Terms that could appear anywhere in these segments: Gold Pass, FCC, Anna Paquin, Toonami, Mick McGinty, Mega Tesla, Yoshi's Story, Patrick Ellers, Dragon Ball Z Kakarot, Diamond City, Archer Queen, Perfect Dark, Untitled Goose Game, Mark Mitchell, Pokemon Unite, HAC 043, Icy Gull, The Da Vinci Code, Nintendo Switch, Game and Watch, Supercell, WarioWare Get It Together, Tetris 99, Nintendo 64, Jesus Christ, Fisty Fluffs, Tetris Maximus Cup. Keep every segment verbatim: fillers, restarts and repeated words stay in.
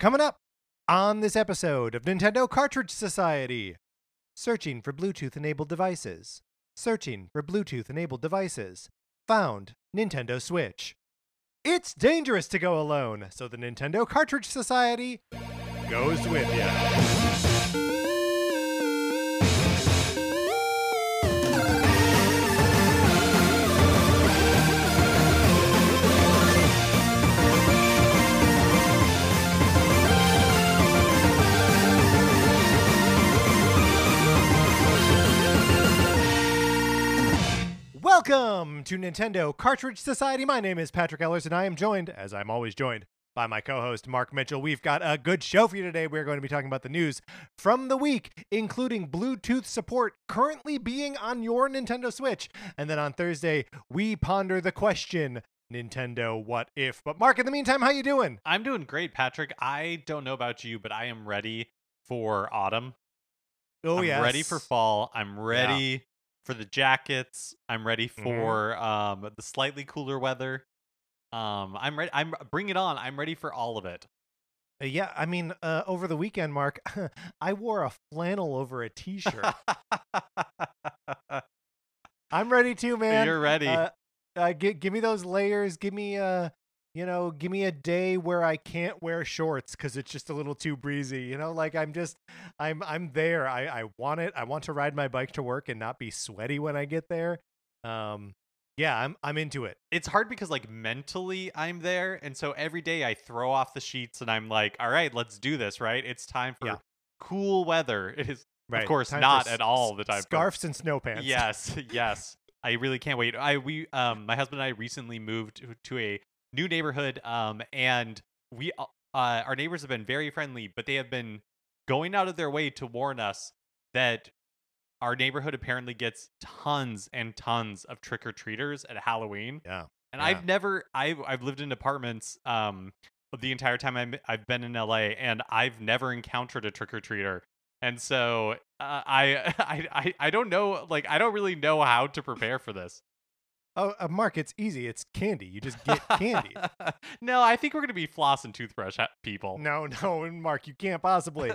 Coming up on this episode of Nintendo Cartridge Society, searching for Bluetooth-enabled devices, searching for Bluetooth-enabled devices, found Nintendo Switch. It's dangerous to go alone, so the Nintendo Cartridge Society goes with ya. Welcome to Nintendo Cartridge Society. My name is Patrick Ellers, and I am joined, as I'm always joined, by my co-host, Mark Mitchell. We've got a good show for you today. We're going to be talking about the news from the week, including Bluetooth support currently being on your Nintendo Switch. And then on Thursday, we ponder the question, Nintendo, what if? But Mark, in the meantime, how you doing? I'm doing great, Patrick. I don't know about you, but I am ready for autumn. Oh, yeah. I'm ready for fall. I'm ready... Yeah. For the jackets, I'm ready for mm-hmm. um, the slightly cooler weather. Um, I'm ready. I'm bring it on. I'm ready for all of it. Uh, yeah, I mean, uh, over the weekend, Mark, I wore a flannel over a t-shirt. I'm ready too, man. You're ready. Uh, uh, g- give me those layers. Give me, uh, you know, give me a day where I can't wear shorts because it's just a little too breezy. You know, like I'm just. I'm I'm there. I, I want it. I want to ride my bike to work and not be sweaty when I get there. Um, yeah, I'm I'm into it. It's hard because like mentally I'm there. And so every day I throw off the sheets and I'm like, all right, let's do this. Right. It's time for yeah. cool weather. It is, right. of course, time not at s- all the time. Scarves and snow pants. Yes. Yes. I really can't wait. I we um my husband and I recently moved to a new neighborhood. Um, and we uh, our neighbors have been very friendly, but they have been going out of their way to warn us that our neighborhood apparently gets tons and tons of trick-or-treaters at Halloween. Yeah. And yeah. I've never, I've, I've lived in apartments um, the entire time I'm, I've been in L A, and I've never encountered a trick-or-treater. And so uh, I, I, I don't know, like, I don't really know how to prepare for this. Oh, uh, Mark, it's easy. It's candy. You just get candy. No, I think we're going to be floss and toothbrush ha- people. No, no, Mark, you can't possibly.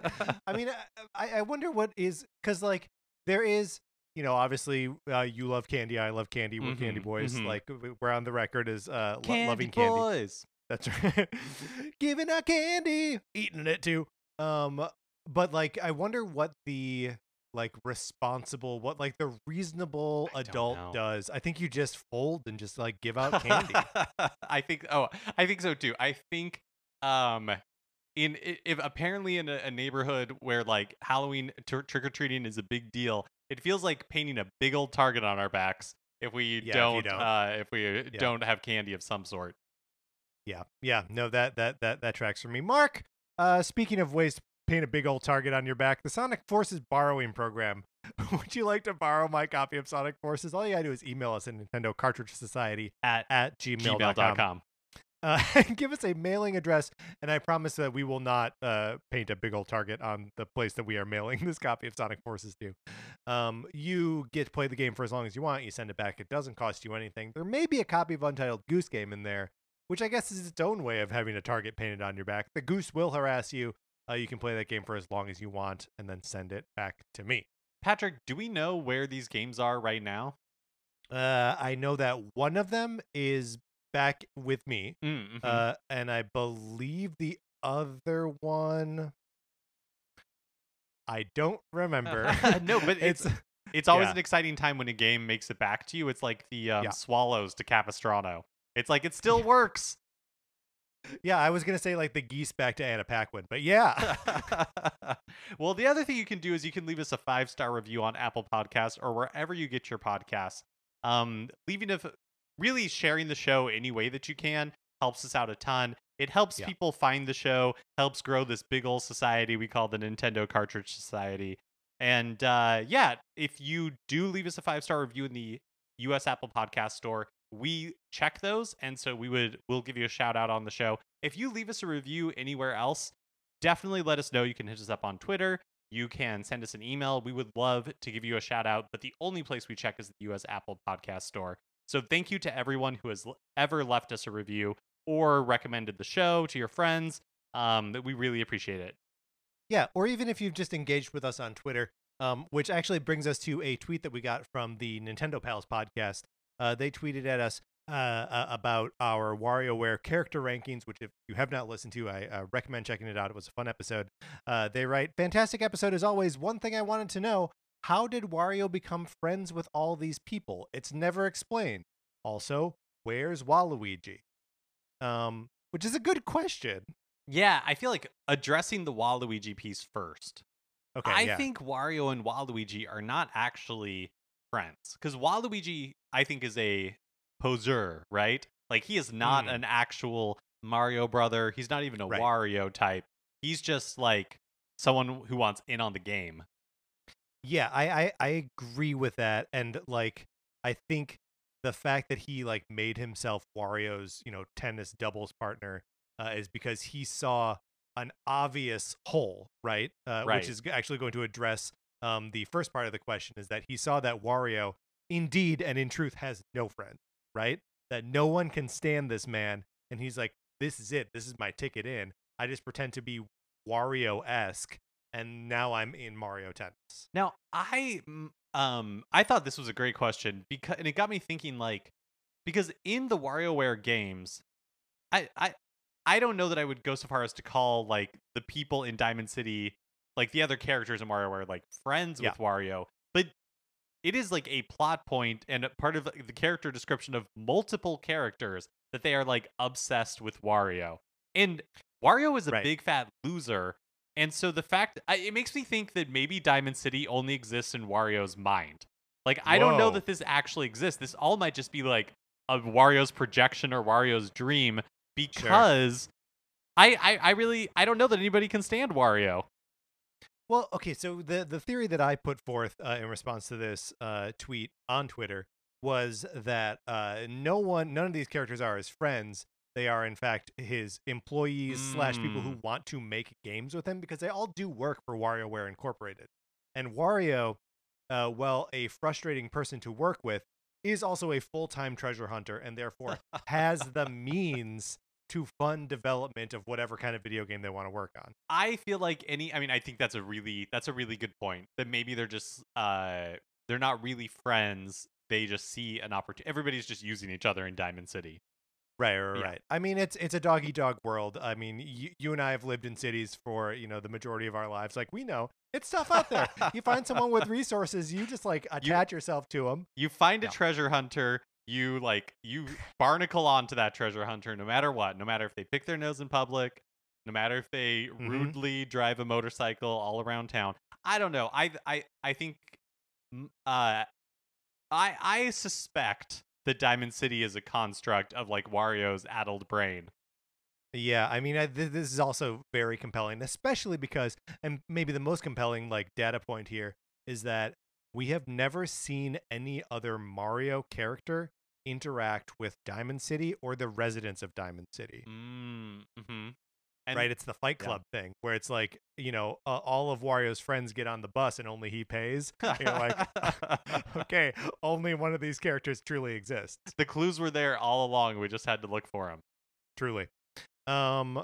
I mean, I, I wonder what is, because like there is, you know, obviously uh, you love candy. I love candy. We're mm-hmm, candy boys. Mm-hmm. Like we're on the record as uh, candy lo- loving candy. Boys. That's right. Giving out candy, eating it too. Um, But like, I wonder what the... like responsible what like the reasonable I adult does. I think you just fold and just like give out candy. I think oh I think so too. I think um in if apparently in a, a neighborhood where like Halloween tr- trick-or-treating is a big deal, it feels like painting a big old target on our backs if we yeah, don't if, don't. Uh, if we yeah. don't have candy of some sort. Yeah. Yeah, no that that that that tracks for me. Mark, uh speaking of ways to paint a big old target on your back, the Sonic Forces borrowing program. Would you like to borrow my copy of Sonic Forces? All you gotta do is email us at Nintendo Cartridge Society at, at gmail dot com. gmail dot com. Uh, and give us a mailing address, and I promise that we will not uh, paint a big old target on the place that we are mailing this copy of Sonic Forces to. Um, you get to play the game for as long as you want. You send it back. It doesn't cost you anything. There may be a copy of Untitled Goose Game in there, which I guess is its own way of having a target painted on your back. The goose will harass you. Uh, you can play that game for as long as you want and then send it back to me. Patrick, do we know where these games are right now? Uh, I know that one of them is back with me. Mm-hmm. Uh, and I believe the other one, I don't remember. No, but it's it's, it's always yeah. an exciting time when a game makes it back to you. It's like the um, yeah. Swallows to Capistrano. It's like, it still works. Yeah, I was going to say like the geese back to Anna Paquin, but yeah. Well, the other thing you can do is you can leave us a five-star review on Apple Podcasts or wherever you get your podcasts. Um, leaving a, really sharing the show any way that you can helps us out a ton. It helps yeah. people find the show, helps grow this big old society we call the Nintendo Cartridge Society. And uh, yeah, if you do leave us a five-star review in the U S Apple Podcast Store, we check those, and so we would we'll give you a shout out on the show. If you leave us a review anywhere else, definitely let us know. You can hit us up on Twitter. You can send us an email. We would love to give you a shout out, but the only place we check is the U S Apple Podcast Store. So thank you to everyone who has ever left us a review or recommended the show to your friends. Um, that we really appreciate it. Yeah, or even if you've just engaged with us on Twitter, um, which actually brings us to a tweet that we got from the Nintendo Pals podcast. Uh, they tweeted at us uh, about our WarioWare character rankings, which if you have not listened to, I uh, recommend checking it out. It was a fun episode. Uh, they write, fantastic episode as always. One thing I wanted to know, how did Wario become friends with all these people? It's never explained. Also, where's Waluigi? Um, which is a good question. Yeah, I feel like addressing the Waluigi piece first. Okay, I yeah. think Wario and Waluigi are not actually friends. Because Waluigi, I think, is a poser, right? Like, he is not mm. an actual Mario brother. He's not even a right. Wario type. He's just, like, someone who wants in on the game. Yeah, I, I, I agree with that. And, like, I think the fact that he, like, made himself Wario's, you know, tennis doubles partner Uh, is because he saw an obvious hole, right? Uh, right? Which is actually going to address um, the first part of the question, is that he saw that Wario, indeed and in truth, has no friend, right? That no one can stand this man. And he's like, this is it. This is my ticket in. I just pretend to be Wario-esque, and now I'm in Mario Tennis. Now, I um I thought this was a great question, because, and it got me thinking, like, because in the WarioWare games, I... I I don't know that I would go so far as to call, like, the people in Diamond City, like, the other characters in WarioWare, like, friends yeah. with Wario. But it is, like, a plot point and part of the character description of multiple characters that they are, like, obsessed with Wario. And Wario is a right. big, fat loser. And so the fact... I, it makes me think that maybe Diamond City only exists in Wario's mind. Like, I Whoa. don't know that this actually exists. This all might just be, like, a Wario's projection or Wario's dream. Because sure. I, I, I really, I don't know that anybody can stand Wario. Well, okay, so the, the theory that I put forth uh, in response to this uh, tweet on Twitter was that uh, no one, none of these characters are his friends. They are, in fact, his employees mm. slash people who want to make games with him, because they all do work for WarioWare Incorporated. And Wario, uh, while a frustrating person to work with, is also a full-time treasure hunter and therefore has the means to fund development of whatever kind of video game they want to work on. I feel like any, I mean, I think that's a really, that's a really good point, that maybe they're just, uh, they're not really friends. They just see an opportunity. Everybody's just using each other in Diamond City. Right, right, yeah. right. I mean, it's, it's a dog-eat-dog world. I mean, you, you and I have lived in cities for, you know, the majority of our lives. Like, we know it's tough out there. You find someone with resources, you just, like, attach you, yourself to them. You find a no. treasure hunter, you, like, you barnacle onto that treasure hunter no matter what. No matter if they pick their nose in public, no matter if they mm-hmm. rudely drive a motorcycle all around town. I don't know. I, I, I think, uh, I, I suspect that Diamond City is a construct of, like, Wario's addled brain. Yeah, I mean, I, th- this is also very compelling, especially because, and maybe the most compelling, like, data point here is that we have never seen any other Mario character interact with Diamond City or the residents of Diamond City. Mm-hmm. And, right, it's the Fight Club yeah. thing, where it's like, you know, uh, all of Wario's friends get on the bus and only he pays. You're like, okay, only one of these characters truly exists. The clues were there all along. We just had to look for them. Truly. Um,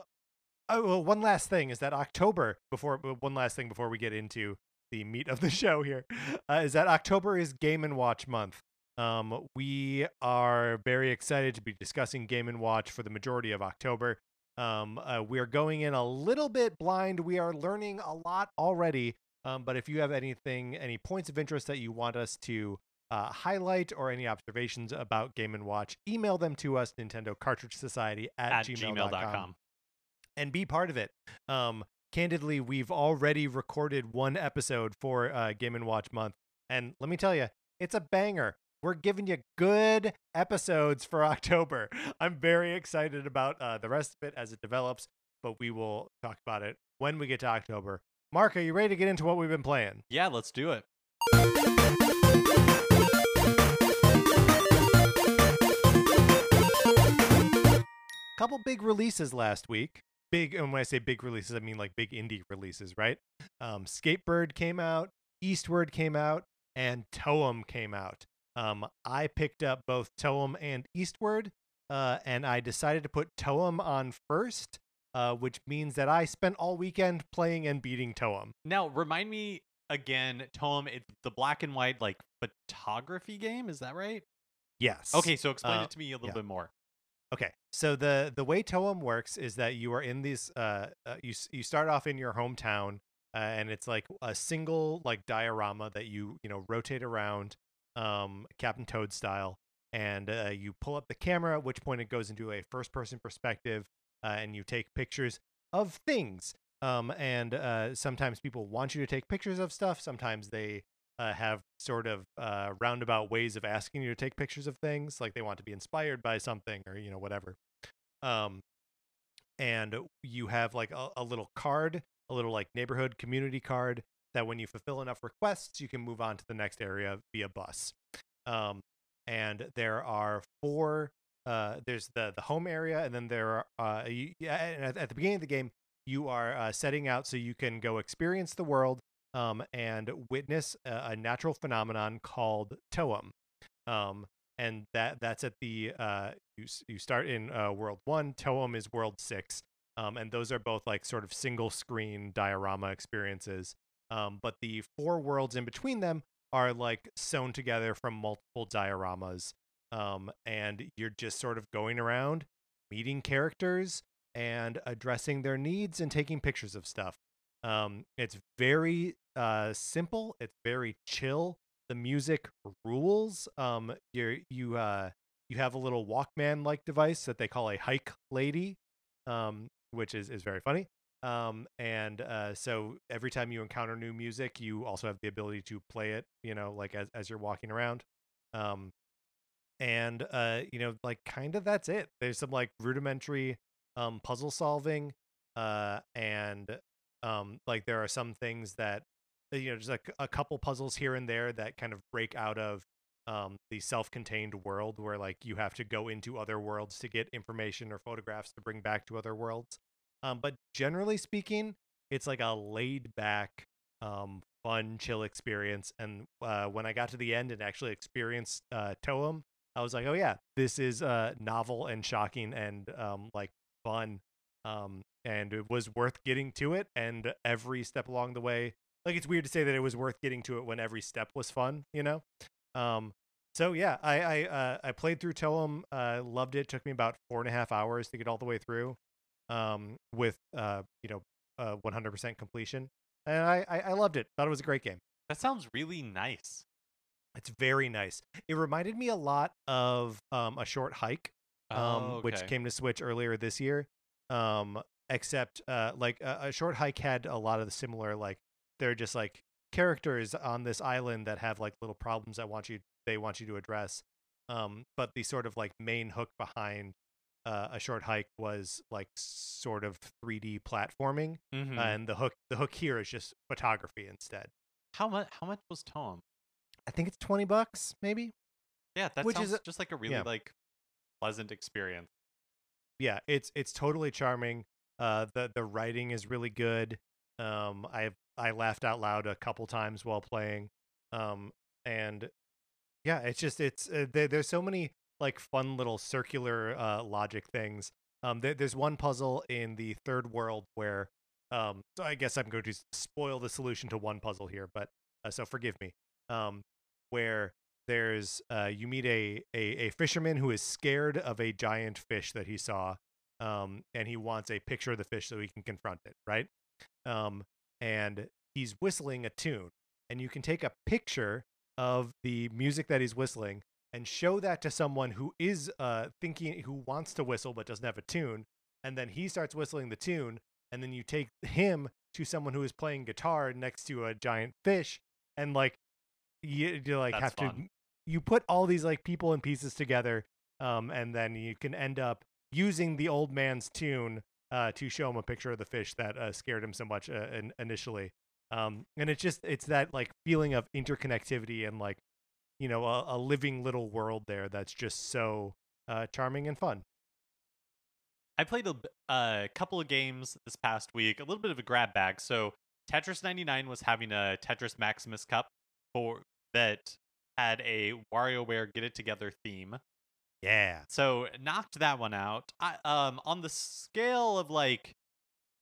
oh, well, one last thing is that October, before one last thing before we get into the meat of the show here, uh, is that October is Game and Watch month. Um, we are very excited to be discussing Game and Watch for the majority of October. Um, uh, we're going in a little bit blind. We are learning a lot already. Um, but if you have anything, any points of interest that you want us to uh, highlight or any observations about Game and Watch, email them to us, Nintendo Cartridge Society at, at gmail dot com. gmail dot com. And be part of it. Um, candidly, we've already recorded one episode for uh, Game and Watch month. And let me tell you, it's a banger. We're giving you good episodes for October. I'm very excited about uh, the rest of it as it develops, but we will talk about it when we get to October. Mark, are you ready to get into what we've been playing? Yeah, let's do it. Couple big releases last week. Big, and when I say big releases, I mean like big indie releases, right? Um, Skatebird came out, Eastward came out, and Toem came out. Um, I picked up both Toem and Eastward, uh, and I decided to put Toem on first uh, which means that I spent all weekend playing and beating Toem. Now, remind me again, Toem, it's the black and white, like, photography game, is that right? Yes. Okay, so explain uh, it to me a little yeah. bit more. Okay, so the, the way Toem works is that you are in these, uh, uh, you you start off in your hometown, uh, and it's like a single like diorama that you you know rotate around, um, Captain Toad style, and uh, you pull up the camera, at which point it goes into a first person perspective, uh, and you take pictures of things. Um, and uh, sometimes people want you to take pictures of stuff. Sometimes they uh, have sort of uh, roundabout ways of asking you to take pictures of things, like they want to be inspired by something or, you know, whatever. Um, and you have like a, a little card, a little like neighborhood community card that when you fulfill enough requests, you can move on to the next area via bus. Um, and there are four, uh, there's the, the home area, and then there are, uh, you, at, at the beginning of the game, you are uh, setting out so you can go experience the world um, and witness a, a natural phenomenon called Toem. Um, and that that's at the, uh, you, you start in uh, World one, Toem is World six. Um, and those are both like sort of single screen diorama experiences. Um, but the four worlds in between them are like sewn together from multiple dioramas. Um, and you're just sort of going around, meeting characters, and addressing their needs and taking pictures of stuff. Um, it's very uh, simple. It's very chill. The music rules. Um, you're, you uh, you have a little Walkman-like device that they call a Hike Lady, um, which is, is very funny. Um, and uh, so every time you encounter new music, you also have the ability to play it, you know, like as, as you're walking around. Um, and, uh, you know, like kind of that's it. There's some like rudimentary Um, puzzle solving, uh, and um, like there are some things that, you know, just like a couple puzzles here and there that kind of break out of um, the self-contained world where like you have to go into other worlds to get information or photographs to bring back to other worlds. Um, but generally speaking, it's like a laid-back, um, fun, chill experience. And uh, when I got to the end and actually experienced uh, Toem, I was like, oh yeah, this is uh, novel and shocking and um, like fun, um and it was worth getting to it, and every step along the way, like it's weird to say that it was worth getting to it when every step was fun, you know. Um so yeah, i i uh, i played through Toem, uh loved it. Took me about four and a half hours to get all the way through, um with uh you know uh one hundred percent completion, and I, I i loved it. Thought it was a great game. That sounds really nice. It's very nice. It reminded me a lot of um A Short Hike, Um, oh, okay. which came to Switch earlier this year, um, except uh, like uh, A Short Hike had a lot of the similar, like they're just like characters on this island that have like little problems that want you they want you to address. Um, but the sort of like main hook behind uh, A Short Hike was like sort of three D platforming, mm-hmm. uh, and the hook the hook here is just photography instead. How much? How much was Toem? I think it's twenty bucks, maybe. Yeah, that which sounds is just like a really yeah. like. pleasant experience. Yeah, it's it's totally charming. Uh, the the writing is really good. Um, I I laughed out loud a couple times while playing. Um, and yeah, it's just it's uh, there, there's so many like fun little circular uh, logic things. Um, there, there's one puzzle in the third world where um, so I guess I'm going to spoil the solution to one puzzle here, but uh, so forgive me. Um, where There's uh, you meet a, a a fisherman who is scared of a giant fish that he saw, um, and he wants a picture of the fish so he can confront it, right? Um, and he's whistling a tune, and you can take a picture of the music that he's whistling and show that to someone who is uh, thinking who wants to whistle but doesn't have a tune, and then he starts whistling the tune, and then you take him to someone who is playing guitar next to a giant fish, and like you, you like That's have fun. to. You put all these like people and pieces together, um, and then you can end up using the old man's tune uh, to show him a picture of the fish that uh, scared him so much uh, in- initially. Um, and it's just it's that like feeling of interconnectivity and like, you know, a, a living little world there that's just so uh, charming and fun. I played a uh, couple of games this past week, a little bit of a grab bag. So Tetris ninety-nine was having a Tetris Maximus Cup for that. Had a WarioWare Get It Together theme. Yeah. So knocked that one out. I, um, on the scale of like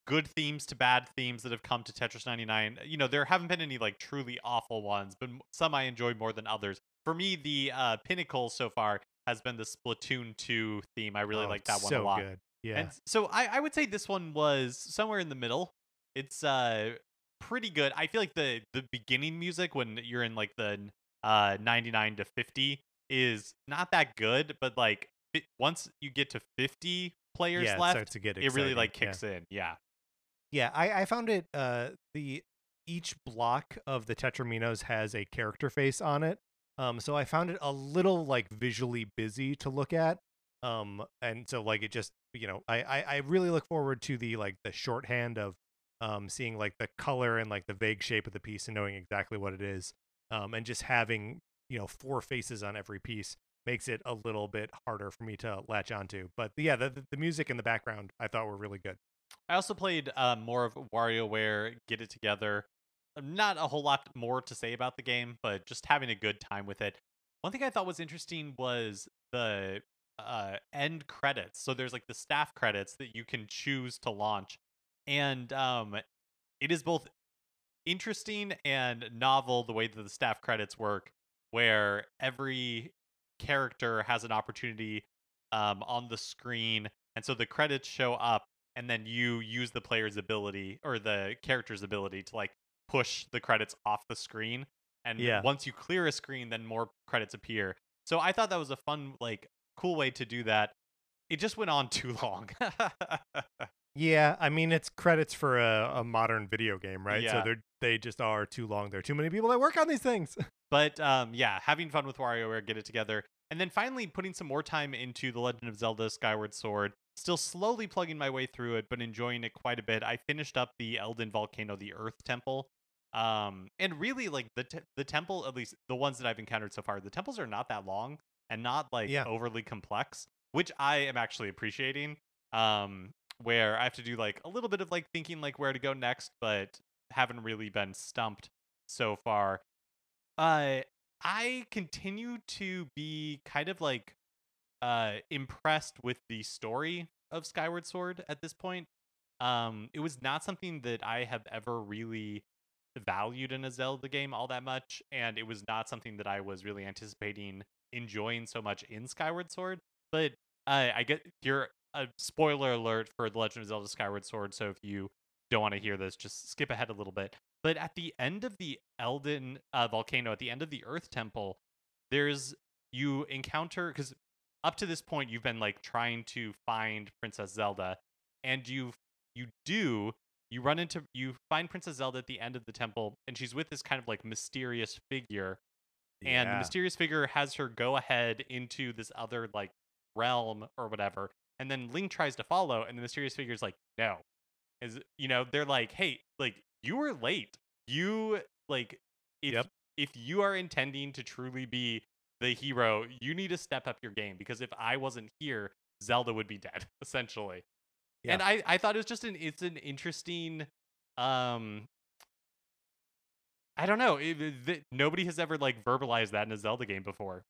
good themes to bad themes that have come to Tetris ninety-nine. You know, there haven't been any like truly awful ones, but some I enjoyed more than others. For me, the uh, pinnacle so far has been the Splatoon two theme. I really oh, like that one so a lot. Good. Yeah. And so I, I would say this one was somewhere in the middle. It's uh pretty good. I feel like the the beginning music when you're in like the uh ninety-nine to fifty is not that good, but like it, once you get to fifty players yeah, left, it starts to get exciting. It really like kicks yeah. in. Yeah. Yeah, I, I found it uh the each block of the Tetraminos has a character face on it. Um so I found it a little like visually busy to look at. Um and so like it just, you know, I, I, I really look forward to the like the shorthand of um seeing like the color and like the vague shape of the piece and knowing exactly what it is. Um and just having, you know, four faces on every piece makes it a little bit harder for me to latch onto. But yeah, the the music in the background I thought were really good. I also played uh, more of WarioWare Get It Together. Not a whole lot more to say about the game, but just having a good time with it. One thing I thought was interesting was the uh, end credits. So there's like the staff credits that you can choose to launch. And um, it is both interesting and novel the way that the staff credits work, where every character has an opportunity um, on the screen. And so the credits show up, and then you use the player's ability or the character's ability to like push the credits off the screen. And yeah. once you clear a screen, then more credits appear. So I thought that was a fun, like cool way to do that. It just went on too long. Yeah, I mean, it's credits for a, a modern video game, right? Yeah. So they're, they just are too long. There are too many people that work on these things. But um, yeah, having fun with WarioWare, Get It Together. And then finally putting some more time into The Legend of Zelda Skyward Sword. Still slowly plugging my way through it, but enjoying it quite a bit. I finished up the Elden Volcano, the Earth Temple. Um, and really, like, the te- the temple, at least the ones that I've encountered so far, the temples are not that long and not, like, yeah. overly complex, which I am actually appreciating. Um... where I have to do like a little bit of like thinking like where to go next, but haven't really been stumped so far. Uh, I continue to be kind of like uh, impressed with the story of Skyward Sword at this point. Um, it was not something that I have ever really valued in a Zelda game all that much, and it was not something that I was really anticipating enjoying so much in Skyward Sword. But uh, I get you're a spoiler alert for The Legend of Zelda Skyward Sword, so if you don't want to hear this, just skip ahead a little bit. But at the end of the Elden uh, Volcano, at the end of the Earth Temple, there's, you encounter, because up to this point, you've been, like, trying to find Princess Zelda, and you you do, you run into, you find Princess Zelda at the end of the temple, and she's with this kind of, like, mysterious figure, yeah. and the mysterious figure has her go ahead into this other, like, realm or whatever. And then Link tries to follow, and the mysterious figure's like, no. As, you know, they're like, hey, like, you were late. You, like, if, yep. if you are intending to truly be the hero, you need to step up your game, because if I wasn't here, Zelda would be dead, essentially. Yeah. And I, I thought it was just an, it's an interesting, um, I don't know, it, it, nobody has ever, like, verbalized that in a Zelda game before.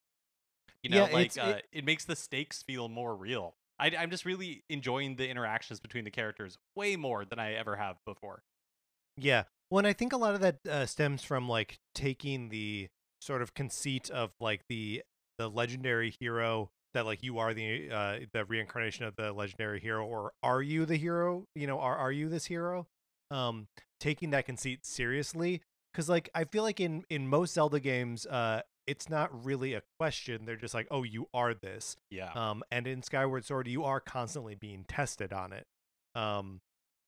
You know, yeah, like, uh, it... it makes the stakes feel more real. I, I'm just really enjoying the interactions between the characters way more than I ever have before. Yeah. Well, and I think a lot of that uh, stems from, like, taking the sort of conceit of, like, the the legendary hero that, like, you are the uh, the reincarnation of the legendary hero, or are you the hero? You know, are are you this hero? Um, taking that conceit seriously. Because, like, I feel like in, in most Zelda games... Uh, it's not really a question. They're just like, oh, you are this. Yeah. Um, and in Skyward Sword, you are constantly being tested on it. Um,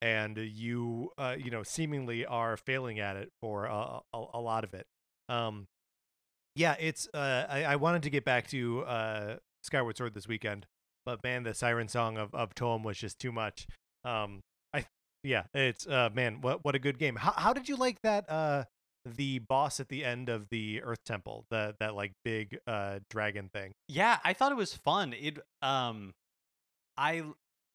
and you, uh, you know, seemingly are failing at it for a, a, a lot of it. Um, yeah, it's, uh, I, I wanted to get back to uh, Skyward Sword this weekend, but man, the siren song of, of Toem was just too much. Um, I, yeah, it's, uh, man, what, what a good game. How, how did you like that? Uh, the boss at the end of the Earth Temple, the that like big uh dragon thing. Yeah, I thought it was fun. It um I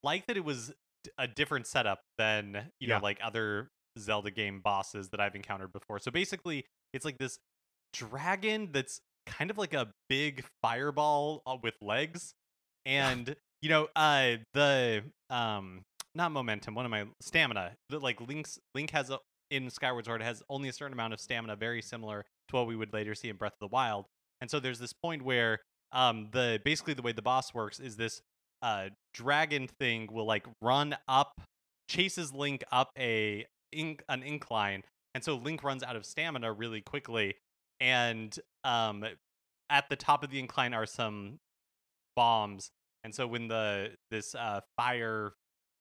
like that it was a different setup than, you yeah. know, like other Zelda game bosses that I've encountered before. So basically, it's like this dragon that's kind of like a big fireball with legs, and you know, uh the um not momentum, one of my stamina. The, like Link's Link has a, in Skyward Sword has only a certain amount of stamina, very similar to what we would later see in Breath of the Wild. And so there's this point where um the basically the way the boss works is this uh dragon thing will like run up, chases Link up a in, an incline, and so Link runs out of stamina really quickly. And um at the top of the incline are some bombs. And so when the this uh, fire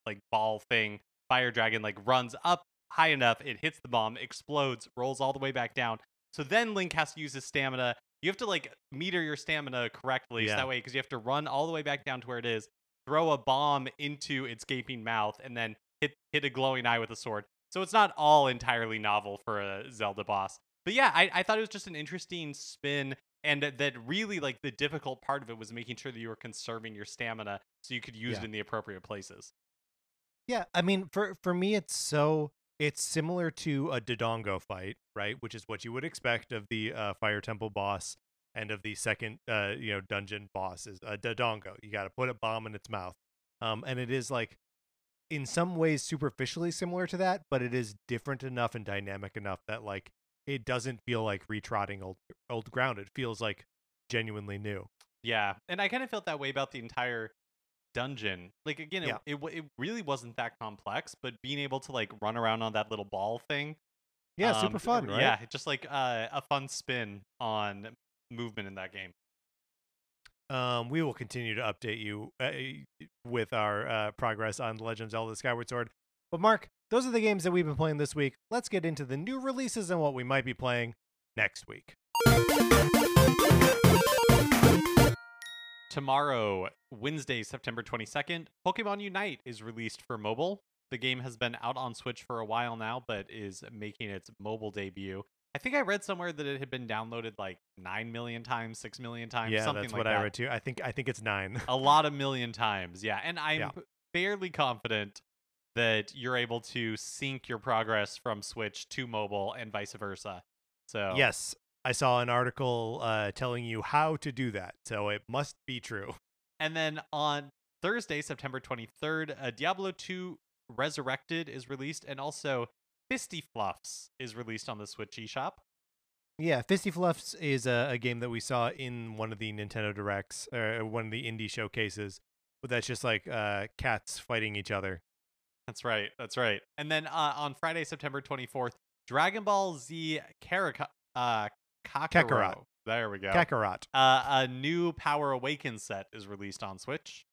like ball thing, fire dragon like runs up high enough, it hits the bomb, explodes, rolls all the way back down. So then Link has to use his stamina. You have to like meter your stamina correctly, yeah. so that way, because you have to run all the way back down to where it is, throw a bomb into its gaping mouth, and then hit hit a glowing eye with a sword. So it's not all entirely novel for a Zelda boss. But yeah, I, I thought it was just an interesting spin. And that really, like, the difficult part of it was making sure that you were conserving your stamina so you could use yeah. it in the appropriate places. Yeah, I mean, for, for me, it's so, it's similar to a Dodongo fight, right? Which is what you would expect of the uh, Fire Temple boss and of the second, uh, you know, dungeon boss is a Dodongo. You got to put a bomb in its mouth. Um, and it is, like, in some ways superficially similar to that, but it is different enough and dynamic enough that, like, it doesn't feel like retrotting old old ground. It feels like genuinely new. Yeah, and I kind of felt that way about the entire dungeon. Like, again, it, yeah. it, it really wasn't that complex, but being able to, like, run around on that little ball thing. Yeah, um, super fun, right? Yeah, just, like, uh, a fun spin on movement in that game. Um, we will continue to update you uh, with our uh, progress on The Legend of Zelda Skyward Sword. But, Mark, those are the games that we've been playing this week. Let's get into the new releases and what we might be playing next week. Tomorrow, Wednesday, September twenty-second, Pokemon Unite is released for mobile. The game has been out on Switch for a while now, but is making its mobile debut. I think I read somewhere that it had been downloaded like nine million times, six million times, yeah, something like that. Yeah, that's what I read too. I think, I think it's nine. A lot of million times, yeah. And I'm yeah. fairly confident that you're able to sync your progress from Switch to mobile and vice versa. So yes, I saw an article uh, telling you how to do that, so it must be true. And then on Thursday, September twenty-third, uh, Diablo two Resurrected is released, and also Fisty Fluffs is released on the Switch eShop. Yeah, Fisty Fluffs is a, a game that we saw in one of the Nintendo Directs, or one of the indie showcases, but that's just like uh, cats fighting each other. That's right. That's right. And then uh, on Friday, September twenty-fourth, Dragon Ball Z Kakarot. Uh, Kakarot. There we go. Kakarot. Uh, a new Power Awakens set is released on Switch.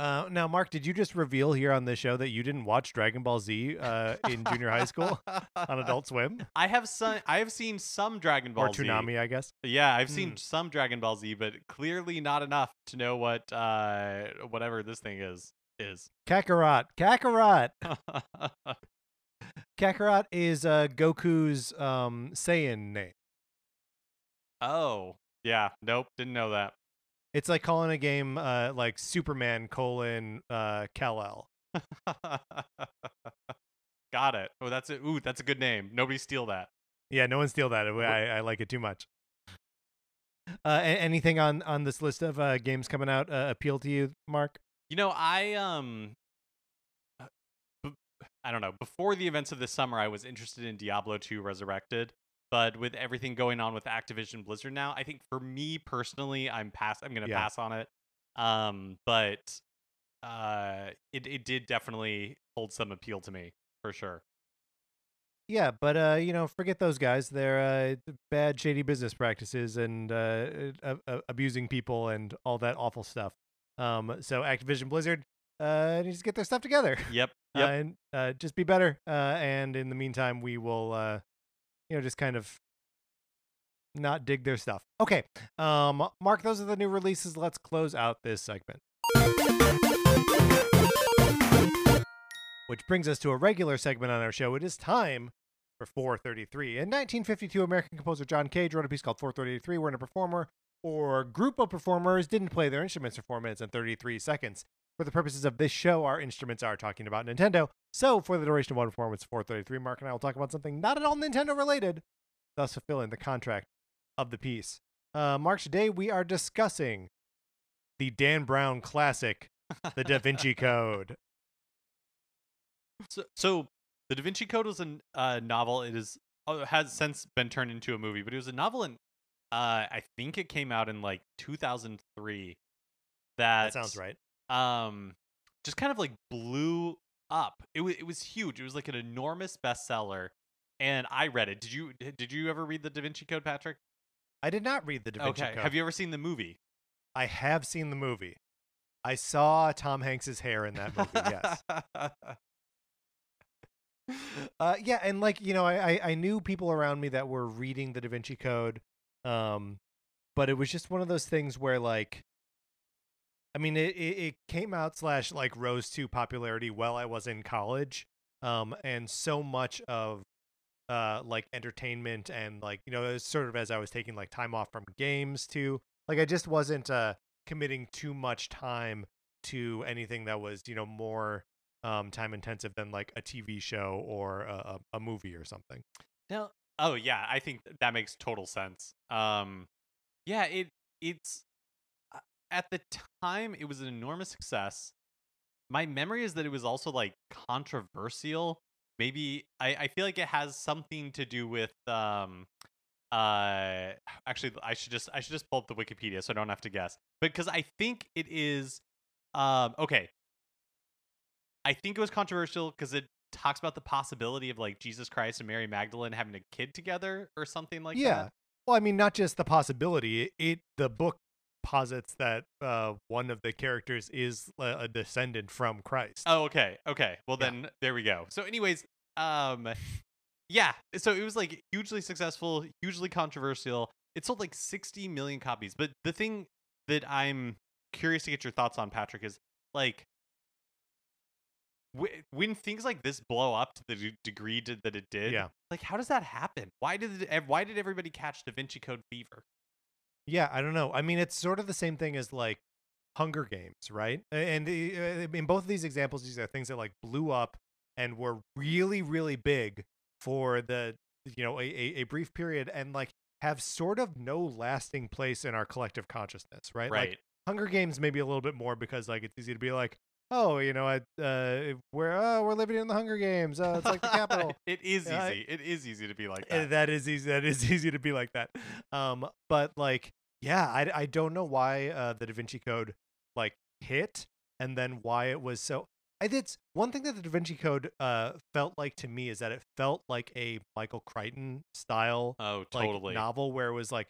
Uh, now, Mark, did you just reveal here on this show that you didn't watch Dragon Ball Z uh, in junior high school on Adult Swim? I have some. I have seen some Dragon Ball Z. Or Toonami, Z. I guess. Yeah, I've seen mm. some Dragon Ball Z, but clearly not enough to know what uh, whatever this thing is. Is Kakarot. Kakarot. Kakarot is uh, Goku's um, Saiyan name. Oh, yeah. Nope. Didn't know that. It's like calling a game uh, like Superman colon uh, Kal-El. Got it. Oh, that's it. Ooh, that's a good name. Nobody steal that. Yeah, no one steal that. I, I like it too much. Uh, anything on, on this list of uh, games coming out uh, appeal to you, Mark? You know, I um, I don't know. Before the events of this summer, I was interested in Diablo two Resurrected, but with everything going on with Activision Blizzard now, I think for me personally, I'm pass. I'm gonna yeah. pass on it. Um, but uh, it it did definitely hold some appeal to me for sure. Yeah, but uh, you know, forget those guys. They're uh, bad, shady business practices and uh, uh, abusing people and all that awful stuff. Um, so Activision Blizzard uh, needs to get their stuff together. Yep. yep. Uh, and uh, just be better. Uh, and in the meantime, we will, uh, you know, just kind of not dig their stuff. Okay. Um, Mark, those are the new releases. Let's close out this segment. Which brings us to a regular segment on our show. It is time for four thirty-three. In nineteen fifty-two, American composer John Cage wrote a piece called four thirty-three, wherein a performer or group of performers didn't play their instruments for four minutes and thirty-three seconds. For the purposes of this show, our instruments are talking about Nintendo. So for the duration of one performance, four thirty-three, Mark and I will talk about something not at all Nintendo related, thus fulfilling the contract of the piece. Uh, Mark, today we are discussing the Dan Brown classic, The Da Vinci Code. So, so The Da Vinci Code was a uh, novel. It is uh, has since been turned into a movie, but it was a novel, and uh, I think it came out in like two thousand three. That, that sounds right. Um, just kind of like blew up. It was it was huge. It was like an enormous bestseller, and I read it. Did you did you ever read The Da Vinci Code, Patrick? I did not read The Da Vinci okay. Code. Have you ever seen the movie? I have seen the movie. I saw Tom Hanks's hair in that movie. Yes. Uh, yeah, and like you know, I, I knew people around me that were reading The Da Vinci Code, um, but it was just one of those things where like, I mean, it it came out slash like rose to popularity while I was in college, um, and so much of, uh, like entertainment and like you know, sort of as I was taking like time off from games too, like I just wasn't uh committing too much time to anything that was you know more. Um, time intensive than like a T V show or a, a movie or something. No. Oh yeah. I think that makes total sense. Um, yeah, it, it's uh, at the time it was an enormous success. My memory is that it was also like controversial. Maybe I, I feel like it has something to do with, um, uh, actually I should just, I should just pull up the Wikipedia so I don't have to guess, but because I think it is, um, okay. I think it was controversial because it talks about the possibility of like Jesus Christ and Mary Magdalene having a kid together or something like yeah. that. Yeah. Well, I mean, not just the possibility. It, it the book posits that uh, one of the characters is uh, a descendant from Christ. Oh, okay. Okay. Well, yeah. Then there we go. So anyways, um, yeah. So it was like hugely successful, hugely controversial. It sold like sixty million copies. But the thing that I'm curious to get your thoughts on, Patrick, is like, when things like this blow up to the degree to, that it did, yeah. like how does that happen? Why did it, why did everybody catch Da Vinci Code fever? Yeah, I don't know. I mean, it's sort of the same thing as like Hunger Games, right? And the, in both of these examples, these are things that like blew up and were really, really big for the you know a, a brief period and like have sort of no lasting place in our collective consciousness, right? Right. Like, Hunger Games maybe a little bit more because like it's easy to be like. Oh, you know, I, uh, we're oh, we're living in the Hunger Games. Uh, it's like the capital. It is yeah, easy. I, it is easy to be like that. That is easy. That is easy to be like that. Um, but like, yeah, I, I don't know why uh, the Da Vinci Code like hit, and then why it was so. I did one thing that the Da Vinci Code uh felt like to me is that it felt like a Michael Crichton style oh totally like, novel where it was like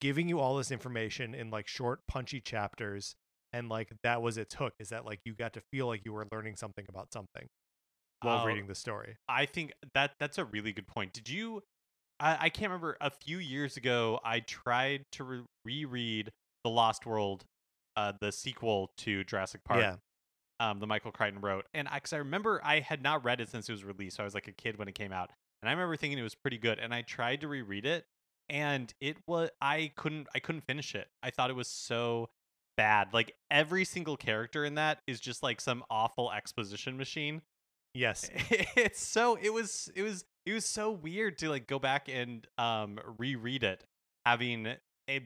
giving you all this information in like short, punchy chapters. And like that was its hook, is that like you got to feel like you were learning something about something while um, reading the story. I think that that's a really good point. Did you? I, I can't remember. A few years ago, I tried to re- reread The Lost World, uh, the sequel to Jurassic Park, yeah. um, the Michael Crichton wrote, and because I, I remember I had not read it since it was released, so I was like a kid when it came out, and I remember thinking it was pretty good, and I tried to reread it, and it was I couldn't I couldn't finish it. I thought it was so. Bad. Like every single character in that is just like some awful exposition machine. Yes. It's so it was it was it was so weird to like go back and um reread it, having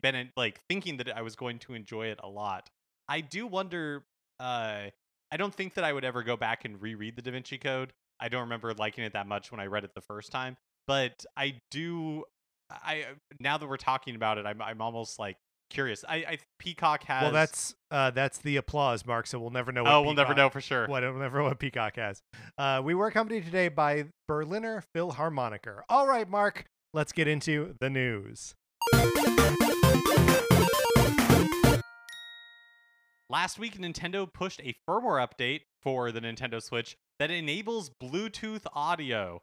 been like thinking that I was going to enjoy it a lot. I do wonder uh I don't think that I would ever go back and reread the Da Vinci Code. I don't remember liking it that much when I read it the first time, but I do I now that we're talking about it, I'm I'm almost like curious. I, I Peacock has. Well, that's uh, that's the applause, Mark. So we'll never know. What oh, Peacock, we'll never know for sure. What, we'll never know what Peacock has. Uh, we were accompanied today by Berliner Philharmoniker. All right, Mark. Let's get into the news. Last week, Nintendo pushed a firmware update for the Nintendo Switch that enables Bluetooth audio.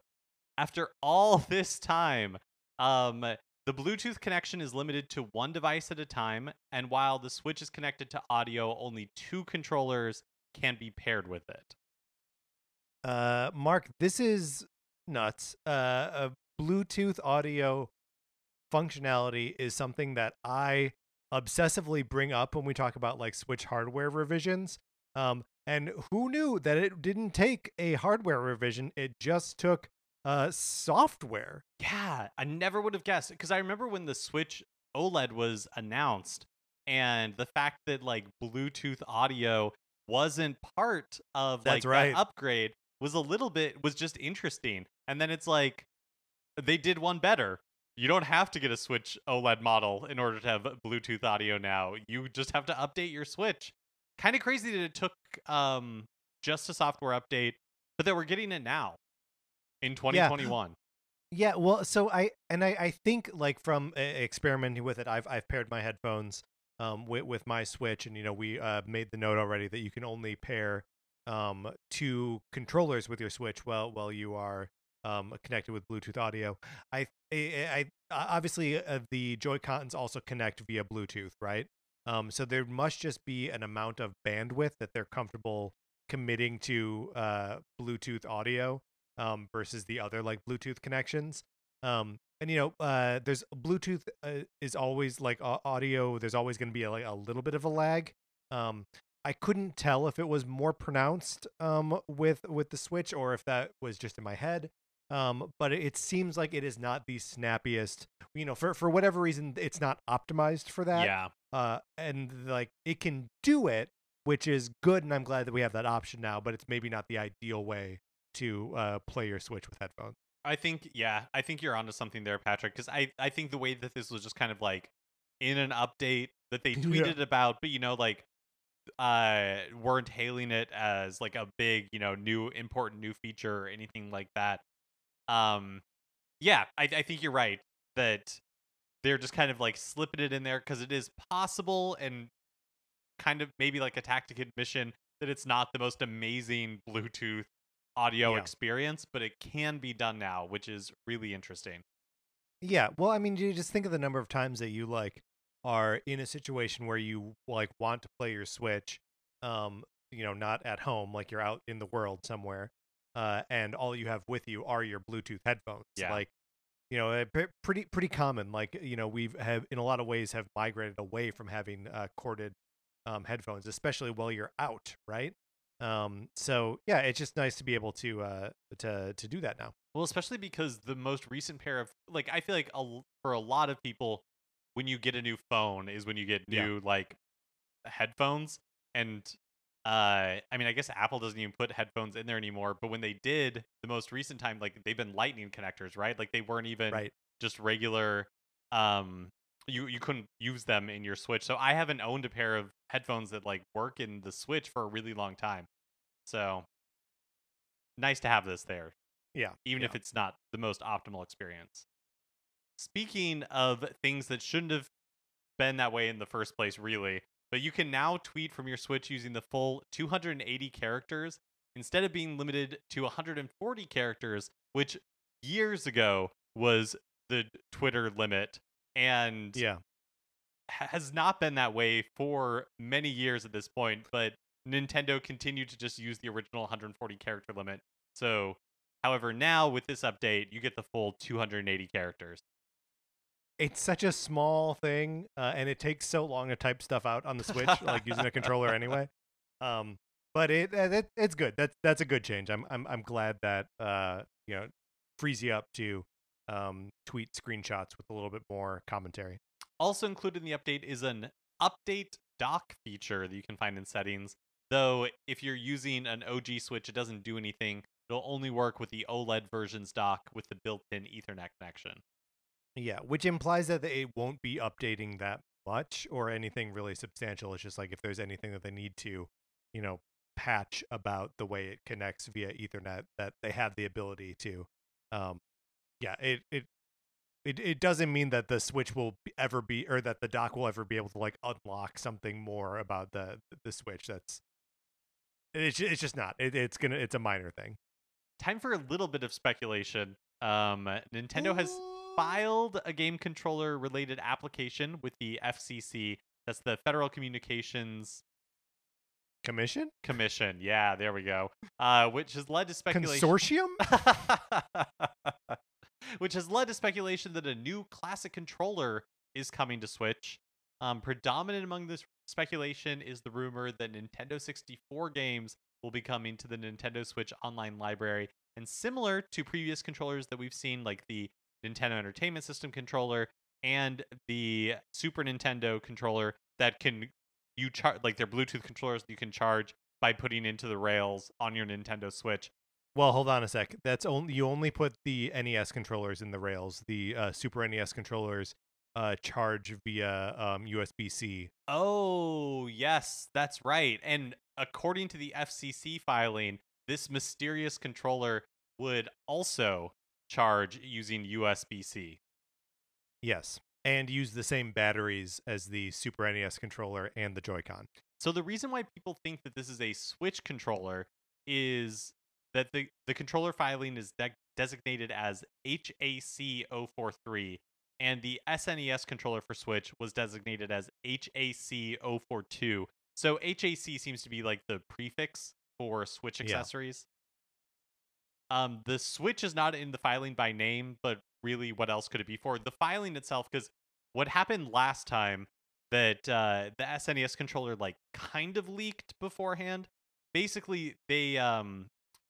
After all this time, um. The Bluetooth connection is limited to one device at a time, and while the Switch is connected to audio, only two controllers can be paired with it. Uh, Mark, this is nuts. Uh, uh, Bluetooth audio functionality is something that I obsessively bring up when we talk about like Switch hardware revisions. Um, and who knew that it didn't take a hardware revision? It just took Uh, software. Yeah, I never would have guessed because I remember when the Switch OLED was announced, and the fact that like Bluetooth audio wasn't part of like That's right. that upgrade was a little bit, was just interesting. And then it's like, they did one better. You don't have to get a Switch OLED model in order to have Bluetooth audio now. You just have to update your Switch. Kind of crazy that it took um, just a software update, but that we're getting it now in twenty twenty-one. Yeah. Yeah, well, so I and I, I think like from uh, experimenting with it, I've I've paired my headphones um with, with my Switch, and you know we uh, made the note already that you can only pair um two controllers with your Switch while while you are um connected with Bluetooth audio. I I, I obviously uh, the Joy-Cons also connect via Bluetooth, right? Um, so there must just be an amount of bandwidth that they're comfortable committing to uh Bluetooth audio. Um, versus the other like Bluetooth connections. Um, and, you know, uh, there's Bluetooth uh, is always like uh, audio. There's always going to be a, like a little bit of a lag. Um, I couldn't tell if it was more pronounced um, with with the Switch or if that was just in my head. Um, but it seems like it is not the snappiest, you know, for, for whatever reason, it's not optimized for that. Yeah. Uh, and like it can do it, which is good. And I'm glad that we have that option now, but it's maybe not the ideal way to uh, play your Switch with headphones. I think, yeah, I think you're onto something there, Patrick, because I, I think the way that this was just kind of like in an update that they tweeted yeah. about, but, you know, like uh, weren't hailing it as like a big, you know, new, important new feature or anything like that. Um, yeah, I, I think you're right that they're just kind of like slipping it in there because it is possible and kind of maybe like a tactic admission that it's not the most amazing Bluetooth audio yeah. experience, but it can be done now, which is really interesting. Yeah, well, I mean, you just think of the number of times that you like are in a situation where you like want to play your Switch, um, you know, not at home, like you're out in the world somewhere, uh, and all you have with you are your Bluetooth headphones. Yeah. Like, you know, pretty pretty common. Like, you know, we've have in a lot of ways have migrated away from having uh, corded um, headphones, especially while you're out, right? Um, so yeah, it's just nice to be able to, uh, to, to do that now. Well, especially because the most recent pair of, like, I feel like a, for a lot of people, when you get a new phone is when you get new, yeah. like headphones. And, uh, I mean, I guess Apple doesn't even put headphones in there anymore, but when they did the most recent time, like they've been lightning connectors, right? Like they weren't even right. just regular, um, you, you couldn't use them in your Switch. So I haven't owned a pair of headphones that like work in the Switch for a really long time. So nice to have this there. Yeah. Even yeah. if it's not the most optimal experience. Speaking of things that shouldn't have been that way in the first place, really, but you can now tweet from your Switch using the full two hundred eighty characters instead of being limited to one hundred forty characters, which years ago was the Twitter limit. And yeah, has not been that way for many years at this point, but Nintendo continued to just use the original one hundred forty character limit. So, however, now with this update, you get the full two hundred eighty characters. It's such a small thing, uh, and it takes so long to type stuff out on the Switch, like using a controller anyway. Um, but it, it it's good. That's that's a good change. I'm I'm I'm glad that uh you know frees you up to um tweet screenshots with a little bit more commentary. Also included in the update is an update dock feature that you can find in settings, though if you're using an O G Switch, it doesn't do anything. It'll only work with the OLED version's dock with the built-in Ethernet connection. Yeah, which implies that they won't be updating that much or anything really substantial. It's just like if there's anything that they need to, you know, patch about the way it connects via Ethernet, that they have the ability to. Um, yeah, it... it It it doesn't mean that the Switch will ever be, or that the dock will ever be able to like unlock something more about the the Switch. That's it's it's just not. It, it's gonna it's a minor thing. Time for a little bit of speculation. Um, Nintendo Ooh. has filed a game controller related application with the F C C. That's the Federal Communications Commission. Commission. Yeah, there we go. Uh, which has led to speculation. Consortium. Which has led to speculation that a new classic controller is coming to Switch. Um, predominant among this speculation is the rumor that Nintendo sixty-four games will be coming to the Nintendo Switch online library. And similar to previous controllers that we've seen, like the Nintendo Entertainment System controller and the Super Nintendo controller that can you charge, like they're Bluetooth controllers that you can charge by putting into the rails on your Nintendo Switch. Well, hold on a sec. That's only you only put the N E S controllers in the rails. The uh, Super N E S controllers uh, charge via um, U S B C. Oh, yes, that's right. And according to the F C C filing, this mysterious controller would also charge using U S B C. Yes, and use the same batteries as the Super N E S controller and the Joy-Con. So the reason why people think that this is a Switch controller is that the, the controller filing is de- designated as H A C zero four three, and the S N E S controller for Switch was designated as H A C zero four two. So H A C seems to be like the prefix for Switch accessories. Yeah. Um, the Switch is not in the filing by name, but really, what else could it be for? The filing itself, because what happened last time that uh, the S N E S controller like kind of leaked beforehand. Basically, they um,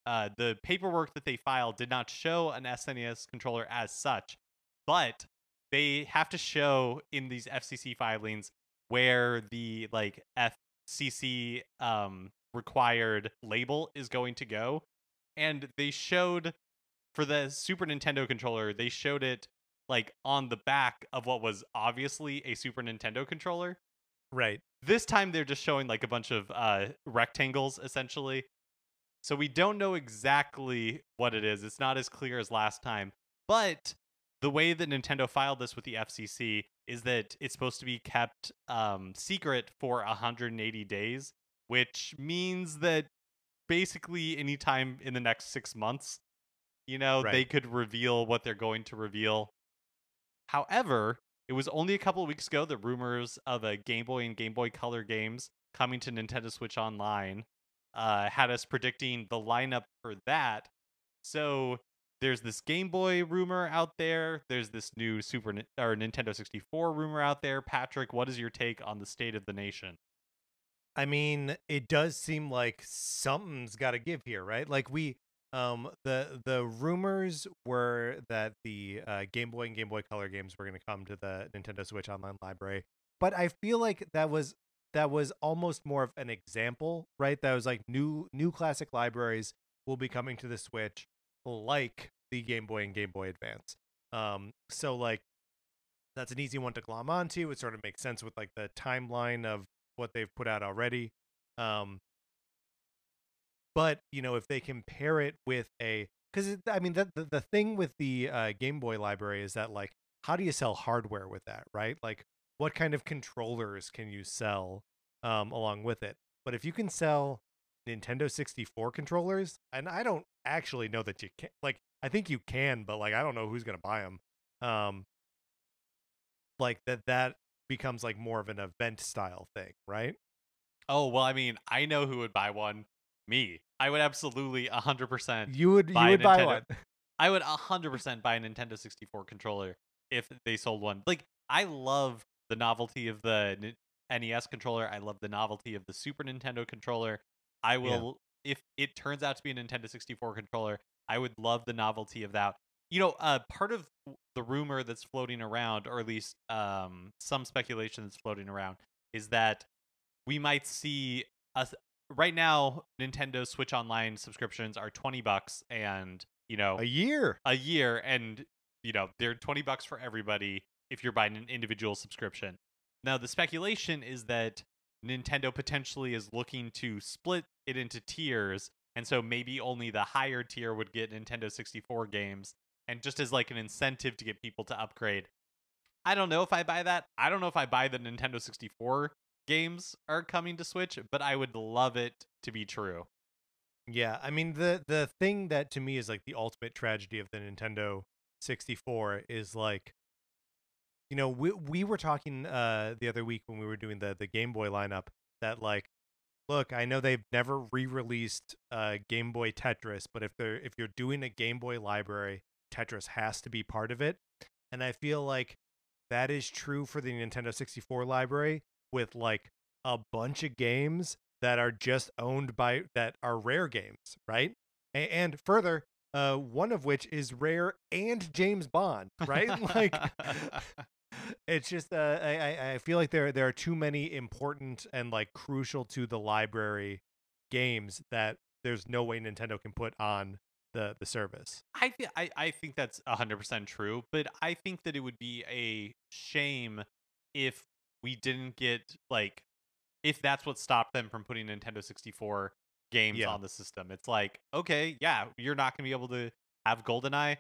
uh, the paperwork that they filed did not show an S N E S controller as such, but they have to show in these F C C filings where the like F C C um, required label is going to go, and they showed. For the Super Nintendo controller, they showed it like on the back of what was obviously a Super Nintendo controller. Right. This time they're just showing like a bunch of uh, rectangles, essentially. So we don't know exactly what it is. It's not as clear as last time. But the way that Nintendo filed this with the F C C is that it's supposed to be kept um, secret for one hundred eighty days, which means that basically any time in the next six months, You know, right. they could reveal what they're going to reveal. However, it was only a couple of weeks ago that rumors of a Game Boy and Game Boy Color games coming to Nintendo Switch Online uh, had us predicting the lineup for that. So there's this Game Boy rumor out there. There's this new Super or Nintendo sixty-four rumor out there. Patrick, what is your take on the state of the nation? I mean, it does seem like something's got to give here, right? Like we... Um, the the rumors were that the uh, Game Boy and Game Boy Color games were going to come to the Nintendo Switch Online library, but I feel like that was that was almost more of an example, right? That was like new new classic libraries will be coming to the Switch, like the Game Boy and Game Boy Advance. Um, so like that's an easy one to glom onto. It sort of makes sense with like the timeline of what they've put out already. Um. But, you know, if they compare it with a... Because, I mean, the, the, the thing with the uh, Game Boy library is that, like, how do you sell hardware with that, right? Like, what kind of controllers can you sell um, along with it? But if you can sell Nintendo sixty-four controllers, and I don't actually know that you can... Like, I think you can, but, like, I don't know who's going to buy them. Um, like, that that becomes, like, more of an event-style thing, right? Oh, well, I mean, I know who would buy one. Me, I would absolutely one hundred percent. You would, buy, you would buy one. I would one hundred percent buy a Nintendo sixty-four controller if they sold one. Like, I love the novelty of the N E S controller. I love the novelty of the Super Nintendo controller. I will, yeah. If it turns out to be a Nintendo sixty-four controller, I would love the novelty of that. You know, uh, part of the rumor that's floating around, or at least um, some speculation that's floating around, is that we might see a. Right now, Nintendo Switch Online subscriptions are twenty bucks and, you know, a year, a year. And, you know, they're twenty bucks for everybody if you're buying an individual subscription. Now, the speculation is that Nintendo potentially is looking to split it into tiers. And so maybe only the higher tier would get Nintendo sixty-four games. And just as like an incentive to get people to upgrade. I don't know if I buy that. I don't know if I buy the Nintendo sixty-four games are coming to Switch, but I would love it to be true. Yeah, I mean, the the thing that to me is like the ultimate tragedy of the Nintendo sixty-four is like, you know, we we were talking uh the other week when we were doing the the Game Boy lineup that like, look, I know they've never re-released uh Game Boy Tetris, but if they're if you're doing a Game Boy library, Tetris has to be part of it. And I feel like that is true for the Nintendo sixty-four library, with like a bunch of games that are just owned by, that are Rare games, right? A- and further, uh, one of which is Rare and James Bond, right? Like, it's just, uh, I, I feel like there, there are too many important and like crucial to the library games that there's no way Nintendo can put on the the service. I th- I I think that's one hundred percent true, but I think that it would be a shame if we didn't get, like, if that's what stopped them from putting Nintendo sixty-four games yeah. on the system. It's like, okay, yeah, you're not going to be able to have Goldeneye.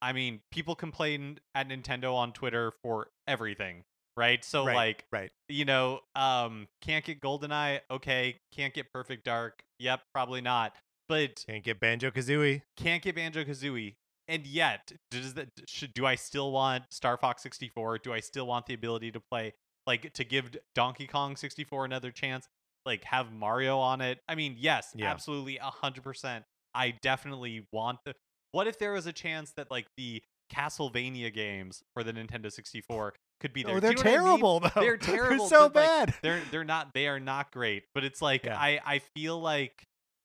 I mean, people complained at Nintendo on Twitter for everything, right? So, right, like, right. you know, um, can't get Goldeneye, okay. Can't get Perfect Dark, yep, probably not. But can't get Banjo-Kazooie. Can't get Banjo-Kazooie. And yet, does that, should, do I still want Star Fox sixty-four? Do I still want the ability to play, like, to give Donkey Kong sixty-four another chance? Like, have Mario on it? I mean, yes, yeah. absolutely, one hundred percent. I definitely want the... What if there was a chance that, like, the Castlevania games for the Nintendo sixty-four could be there? Oh, they're terrible, I mean? though. They're terrible. They're so but, bad. Like, they're, they're not, they are not great. But it's like, yeah. I, I feel like...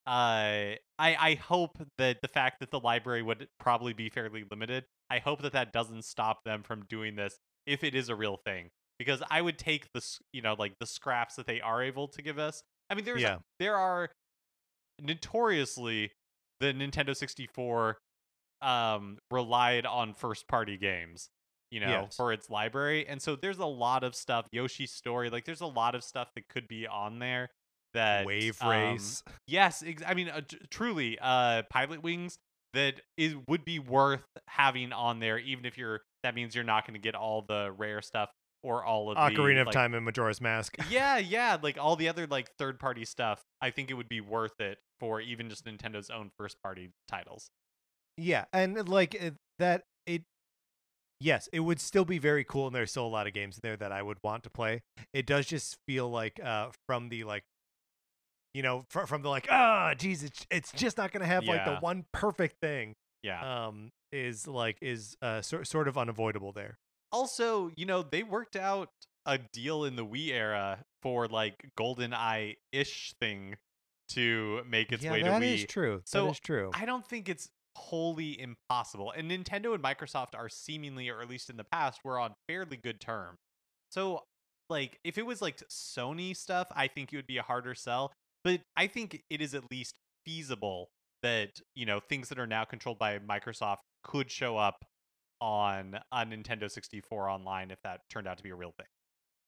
Uh, I I hope that the fact that the library would probably be fairly limited, I hope that that doesn't stop them from doing this if it is a real thing. Because I would take the, you know, like, the scraps that they are able to give us. I mean, there's yeah. there are notoriously the Nintendo sixty-four um relied on first party games, you know, yes. for its library, and so there's a lot of stuff. Yoshi's Story, like, there's a lot of stuff that could be on there. That Wave Race, um, yes, ex- I mean, uh, t- truly, uh, Pilot Wings, that is would be worth having on there, even if you're. That means you're not going to get all the Rare stuff or all of Ocarina the, of like, Time and Majora's Mask. yeah, yeah, like all the other like third party stuff. I think it would be worth it for even just Nintendo's own first party titles. Yeah, and like it, that, it. Yes, it would still be very cool, and there's still a lot of games in there that I would want to play. It does just feel like uh, from the like. You know, fr- from the like, ah, oh, geez, it's, it's just not going to have yeah. like the one perfect thing. Yeah. Um, is like, is uh, so- sort of unavoidable there. Also, you know, they worked out a deal in the Wii era for like GoldenEye-ish thing to make its yeah, way to Wii. Yeah, that is true. So that is true. I don't think it's wholly impossible. And Nintendo and Microsoft are seemingly, or at least in the past, were on fairly good terms. So, like, if it was like Sony stuff, I think it would be a harder sell. But I think it is at least feasible that, you know, things that are now controlled by Microsoft could show up on a Nintendo sixty-four online if that turned out to be a real thing.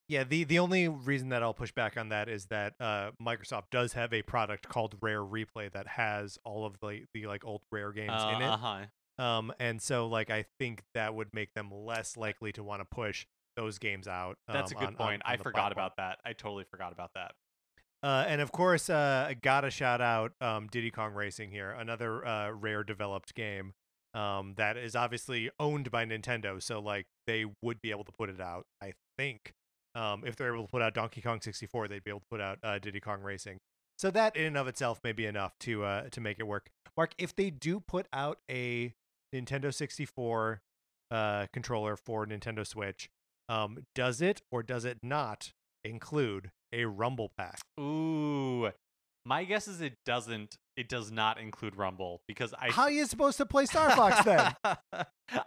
Yeah, the, the only reason that I'll push back on that is that uh, Microsoft does have a product called Rare Replay that has all of the, the like old Rare games uh, in it. Uh-huh. Um, and so like I think that would make them less likely to want to push those games out. Um, That's a good on, point. On, on I forgot platform. about that. I totally forgot about that. Uh, and of course, uh, I gotta shout out um, Diddy Kong Racing here, another uh, Rare developed game um, that is obviously owned by Nintendo. So like they would be able to put it out, I think. Um, if they're able to put out Donkey Kong sixty-four, they'd be able to put out uh, Diddy Kong Racing. So that in and of itself may be enough to uh, to make it work. Mark, if they do put out a Nintendo sixty-four uh, controller for Nintendo Switch, um, does it or does it not include a Rumble pack? Ooh, my guess is it doesn't. It does not include Rumble because I. How are you supposed to play Star Fox then?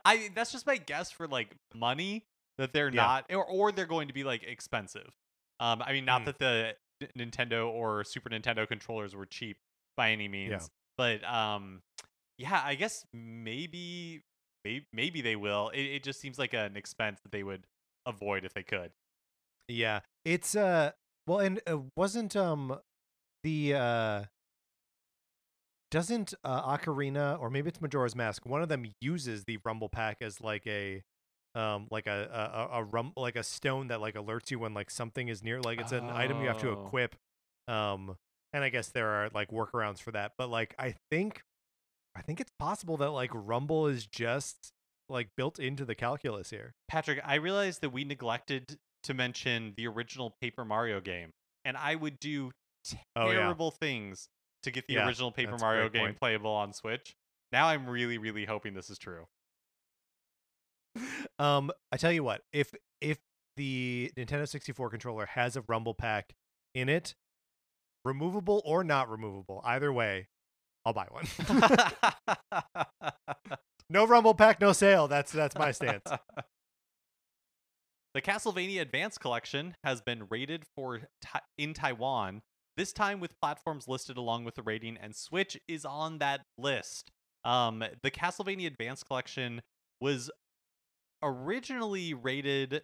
I. That's just my guess for like money that they're yeah. not, or, or they're going to be like expensive. Um, I mean, not mm. that the Nintendo or Super Nintendo controllers were cheap by any means, yeah. but um, yeah, I guess maybe, maybe, maybe they will. It, it just seems like an expense that they would avoid if they could. Yeah, it's uh. Well, and uh, wasn't um the uh doesn't uh, Ocarina or maybe it's Majora's Mask? One of them uses the Rumble Pack as like a um like a a, a rum like a stone that like alerts you when like something is near. Like it's an oh. item you have to equip. Um, and I guess there are like workarounds for that. But like I think I think it's possible that like Rumble is just like built into the calculus here. Patrick, I realized that we neglected to mention the original Paper Mario game, and I would do terrible oh, yeah. things to get the yeah, original Paper Mario game point. playable on Switch. Now I'm really, really hoping this is true. Um, I tell you what, if if the Nintendo sixty-four controller has a Rumble Pack in it, removable or not removable, either way, I'll buy one. No Rumble Pack, no sale. That's that's my stance. The Castlevania Advance Collection has been rated for ta- in Taiwan, this time with platforms listed along with the rating, and Switch is on that list. Um, the Castlevania Advance Collection was originally rated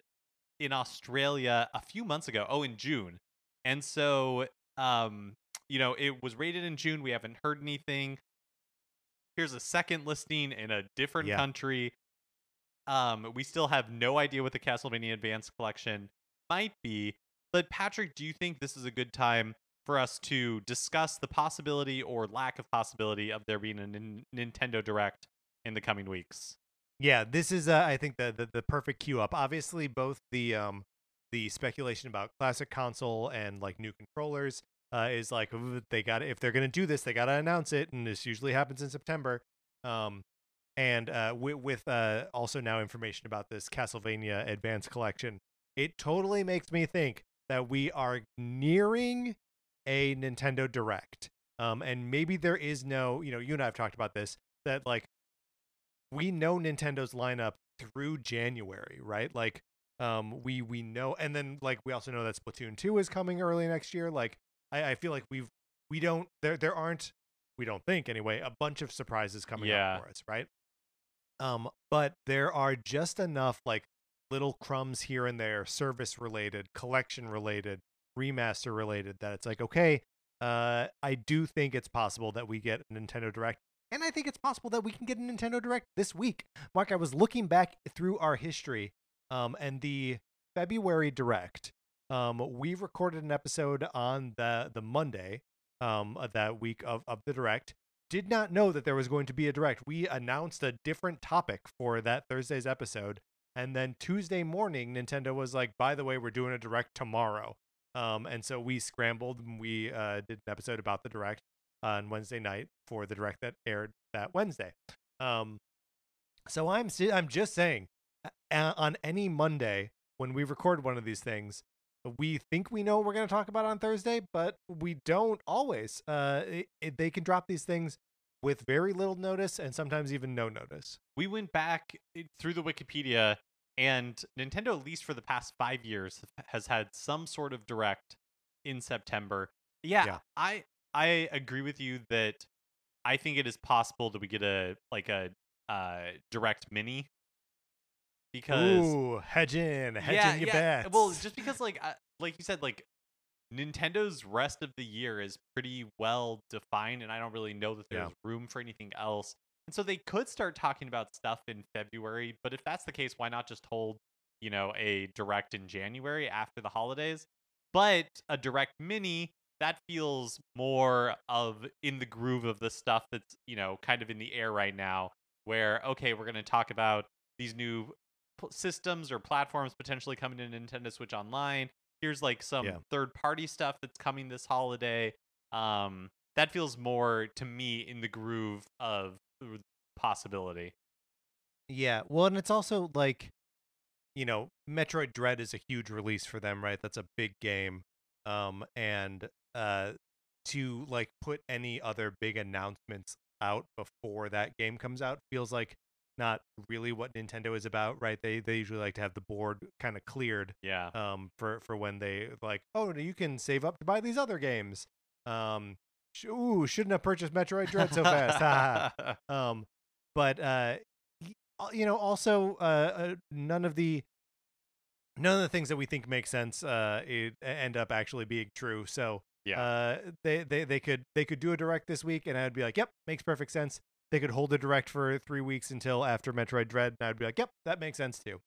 in Australia a few months ago. Oh, in June. And so, um, you know, it was rated in June. We haven't heard anything. Here's a second listing in a different yeah. country. Um, we still have no idea what the Castlevania Advance Collection might be. But Patrick, do you think this is a good time for us to discuss the possibility or lack of possibility of there being a N- Nintendo Direct in the coming weeks? Yeah, this is, uh, I think, the, the the perfect queue up. Obviously, both the um the speculation about classic console and like new controllers uh, is like they got if they're gonna do this, they gotta announce it, and this usually happens in September. Um, and uh, with, with uh also now information about this Castlevania Advance Collection, it totally makes me think that we are nearing a Nintendo Direct. Um, and maybe there is no, you know, you and I have talked about this, that like we know Nintendo's lineup through January, right? Like um, we, we know, and then like, we also know that Splatoon two is coming early next year. Like, I, I feel like we've, we don't, there, there aren't, we don't think anyway, a bunch of surprises coming yeah. up for us. Right. Um, but there are just enough like little crumbs here and there, service related, collection related, remaster related, that it's like, okay, uh, I do think it's possible that we get a Nintendo Direct. And I think it's possible that we can get a Nintendo Direct this week. Mark, I was looking back through our history, um, and the February Direct, um, we recorded an episode on the, the Monday um, of that week of, of the Direct. Did not know that there was going to be a Direct. We announced a different topic for that Thursday's episode. And then Tuesday morning, Nintendo was like, by the way, we're doing a Direct tomorrow. Um, and so we scrambled and we uh, did an episode about the Direct on Wednesday night for the Direct that aired that Wednesday. Um, so I'm I'm just saying, uh, on any Monday when we record one of these things, we think we know what we're going to talk about on Thursday, but we don't always. Uh, it, it, they can drop these things with very little notice and sometimes even no notice. We went back through the Wikipedia, and Nintendo, at least for the past five years, has had some sort of Direct in September. Yeah, yeah. I... I agree with you that I think it is possible that we get a like a uh, Direct Mini, because ooh, hedge in, hedge yeah, in your yeah. bets. Well, just because like uh, like you said, like Nintendo's rest of the year is pretty well defined, and I don't really know that there's yeah. room for anything else. And so they could start talking about stuff in February. But if that's the case, why not just hold, you know, a Direct in January after the holidays? But a Direct Mini, that feels more of in the groove of the stuff that's, you know, kind of in the air right now, where, okay, we're going to talk about these new p- systems or platforms potentially coming in Nintendo Switch Online. Here's like some yeah. third party stuff that's coming this holiday. Um, that feels more to me in the groove of possibility. Yeah. Well, and it's also like, you know, Metroid Dread is a huge release for them, right? That's a big game. Um, and, uh, to like put any other big announcements out before that game comes out feels like not really what Nintendo is about, right? They, they usually like to have the board kind of cleared, yeah. um, for, for when they like, oh, you can save up to buy these other games. Um, sh- ooh, shouldn't have purchased Metroid Dread so fast. um, but, uh, you know, also, uh, uh none of the, None of the things that we think make sense uh, it end up actually being true. So yeah. uh, they, they they could they could do a Direct this week, and I'd be like, yep, makes perfect sense. They could hold a Direct for three weeks until after Metroid Dread, and I'd be like, yep, that makes sense too.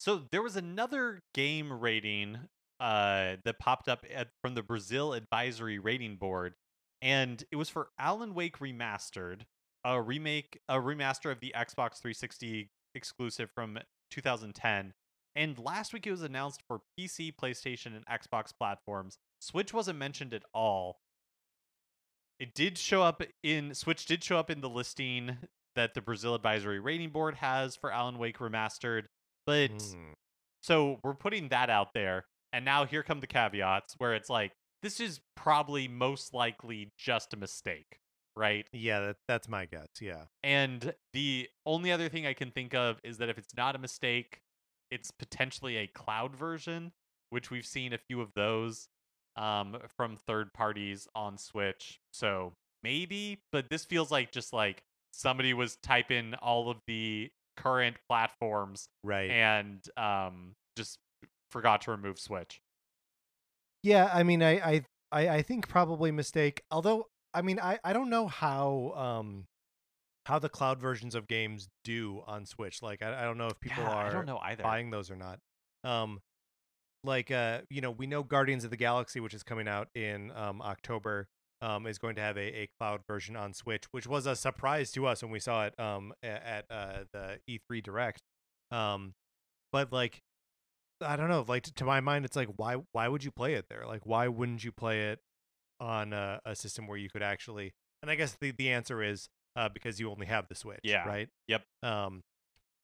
So there was another game rating uh, that popped up at, from the Brazil Advisory Rating Board, and it was for Alan Wake Remastered, a remake, a remaster of the Xbox three sixty exclusive from two thousand ten. And last week it was announced for P C, PlayStation, and Xbox platforms. Switch wasn't mentioned at all. It did show up in Switch did show up in the listing that the Brazil Advisory Rating Board has for Alan Wake Remastered. But mm. so we're putting that out there. And now here come the caveats, where it's like, this is probably most likely just a mistake, right? Yeah, that, that's my guess. Yeah. And the only other thing I can think of is that if it's not a mistake, it's potentially a cloud version, which we've seen a few of those um, from third parties on Switch. So maybe, but this feels like just like somebody was typing all of the current platforms, right, and um, just forgot to remove Switch. Yeah, I mean, I I I think probably mistake. Although, I mean, I, I don't know how um how the cloud versions of games do on Switch. Like, I, I don't know if people yeah, are I don't know either. buying those or not. Um, like uh, you know, we know Guardians of the Galaxy, which is coming out in um October. Um, is going to have a, a cloud version on Switch, which was a surprise to us when we saw it um, at uh, the E three Direct. Um, but like, I don't know, like to my mind, it's like, why why would you play it there? Like, why wouldn't you play it on a, a system where you could actually? And I guess the, the answer is uh, because you only have the Switch, yeah, right? Yep. Um,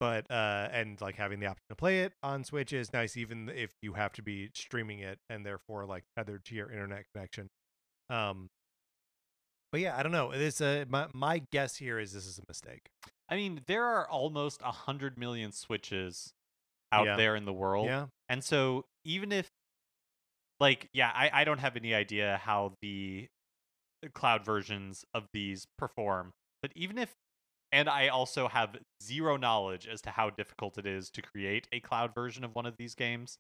but uh, and like having the option to play it on Switch is nice, even if you have to be streaming it and therefore like tethered to your internet connection. Um. But yeah, I don't know. This uh, my my guess here is this is a mistake. I mean, there are almost a hundred million Switches out yeah. there in the world, yeah. and so even if, like, yeah, I, I don't have any idea how the cloud versions of these perform. But even if, and I also have zero knowledge as to how difficult it is to create a cloud version of one of these games.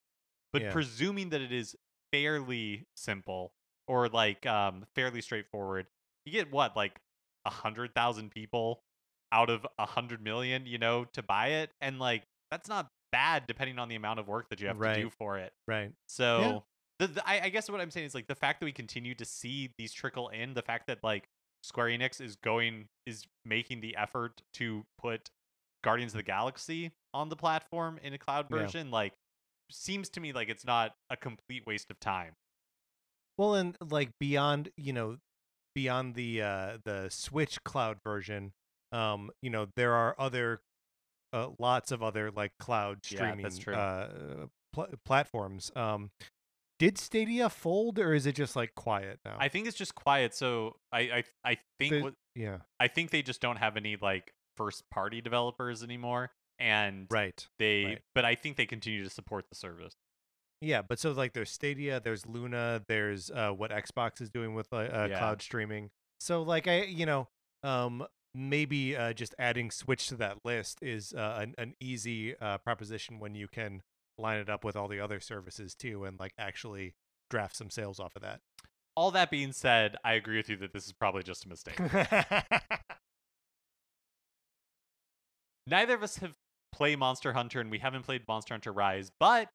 But yeah. presuming that it is fairly simple or like um fairly straightforward. You get what, like a hundred thousand people out of a hundred million, you know, to buy it, and like that's not bad, depending on the amount of work that you have right. to do for it. Right. So, yeah. the, the, I, I guess what I'm saying is like the fact that we continue to see these trickle in, the fact that like Square Enix is going is making the effort to put Guardians of the Galaxy on the platform in a cloud version, yeah. like seems to me like it's not a complete waste of time. Well, and like beyond, you know. Beyond the uh, the Switch cloud version, um, you know, there are other uh, lots of other like cloud streaming yeah, uh, pl- platforms. Um, did Stadia fold, or is it just like quiet now? I think it's just quiet. So I I, I think the, what, yeah, I think they just don't have any like first party developers anymore, and right they right. but I think they continue to support the service. Yeah, but so like there's Stadia, there's Luna, there's uh, what Xbox is doing with uh, uh, yeah. cloud streaming. So like I, you know, um, maybe uh, just adding Switch to that list is uh, an, an easy uh, proposition when you can line it up with all the other services too, and like actually draft some sales off of that. All that being said, I agree with you that this is probably just a mistake. Neither of us have played Monster Hunter, and we haven't played Monster Hunter Rise, but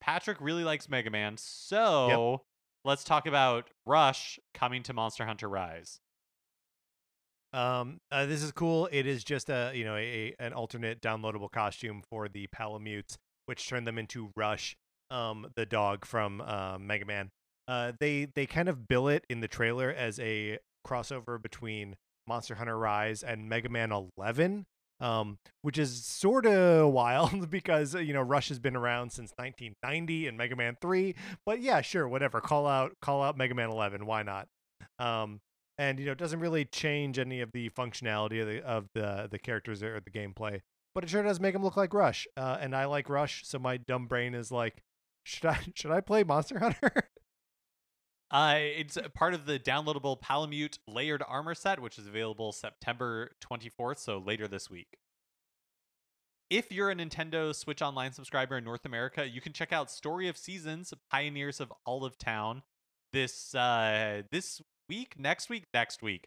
Patrick really likes Mega Man, so yep. let's talk about Rush coming to Monster Hunter Rise. Um, uh, this is cool. It is just a you know a, a an alternate downloadable costume for the Palamutes, which turned them into Rush, um, the dog from uh, Mega Man. Uh, they they kind of bill it in the trailer as a crossover between Monster Hunter Rise and Mega Man eleven. Um, which is sort of wild because, you know, Rush has been around since nineteen ninety and Mega Man three, but yeah, sure, whatever. Call out, call out Mega Man eleven. Why not? Um, and, you know, it doesn't really change any of the functionality of the, of the, the characters or the gameplay, but it sure does make them look like Rush. Uh, and I like Rush. So my dumb brain is like, should I, should I play Monster Hunter? Uh, it's part of the downloadable Palamute layered armor set, which is available September twenty-fourth, so later this week. If you're a Nintendo Switch Online subscriber in North America, you can check out Story of Seasons, Pioneers of Olive Town, this uh, this week, next week, next week,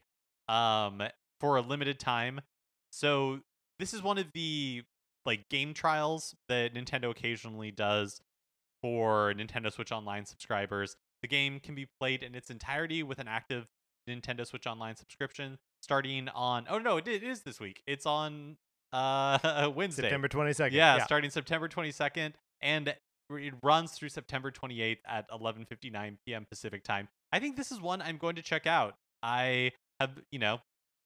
um, for a limited time. So this is one of the like game trials that Nintendo occasionally does for Nintendo Switch Online subscribers. The game can be played in its entirety with an active Nintendo Switch Online subscription starting on... Oh, no, it is this week. It's on uh, Wednesday. September twenty-second. Yeah, yeah, starting September twenty-second. And it runs through September twenty-eighth at eleven fifty-nine p.m. Pacific time. I think this is one I'm going to check out. I have, you know,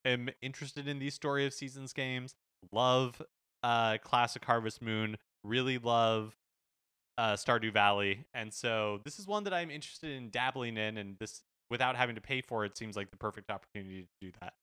am interested in these Story of Seasons games. Love uh, Classic Harvest Moon. Really love... Uh, Stardew Valley, and so this is one that I'm interested in dabbling in, and this without having to pay for it seems like the perfect opportunity to do that.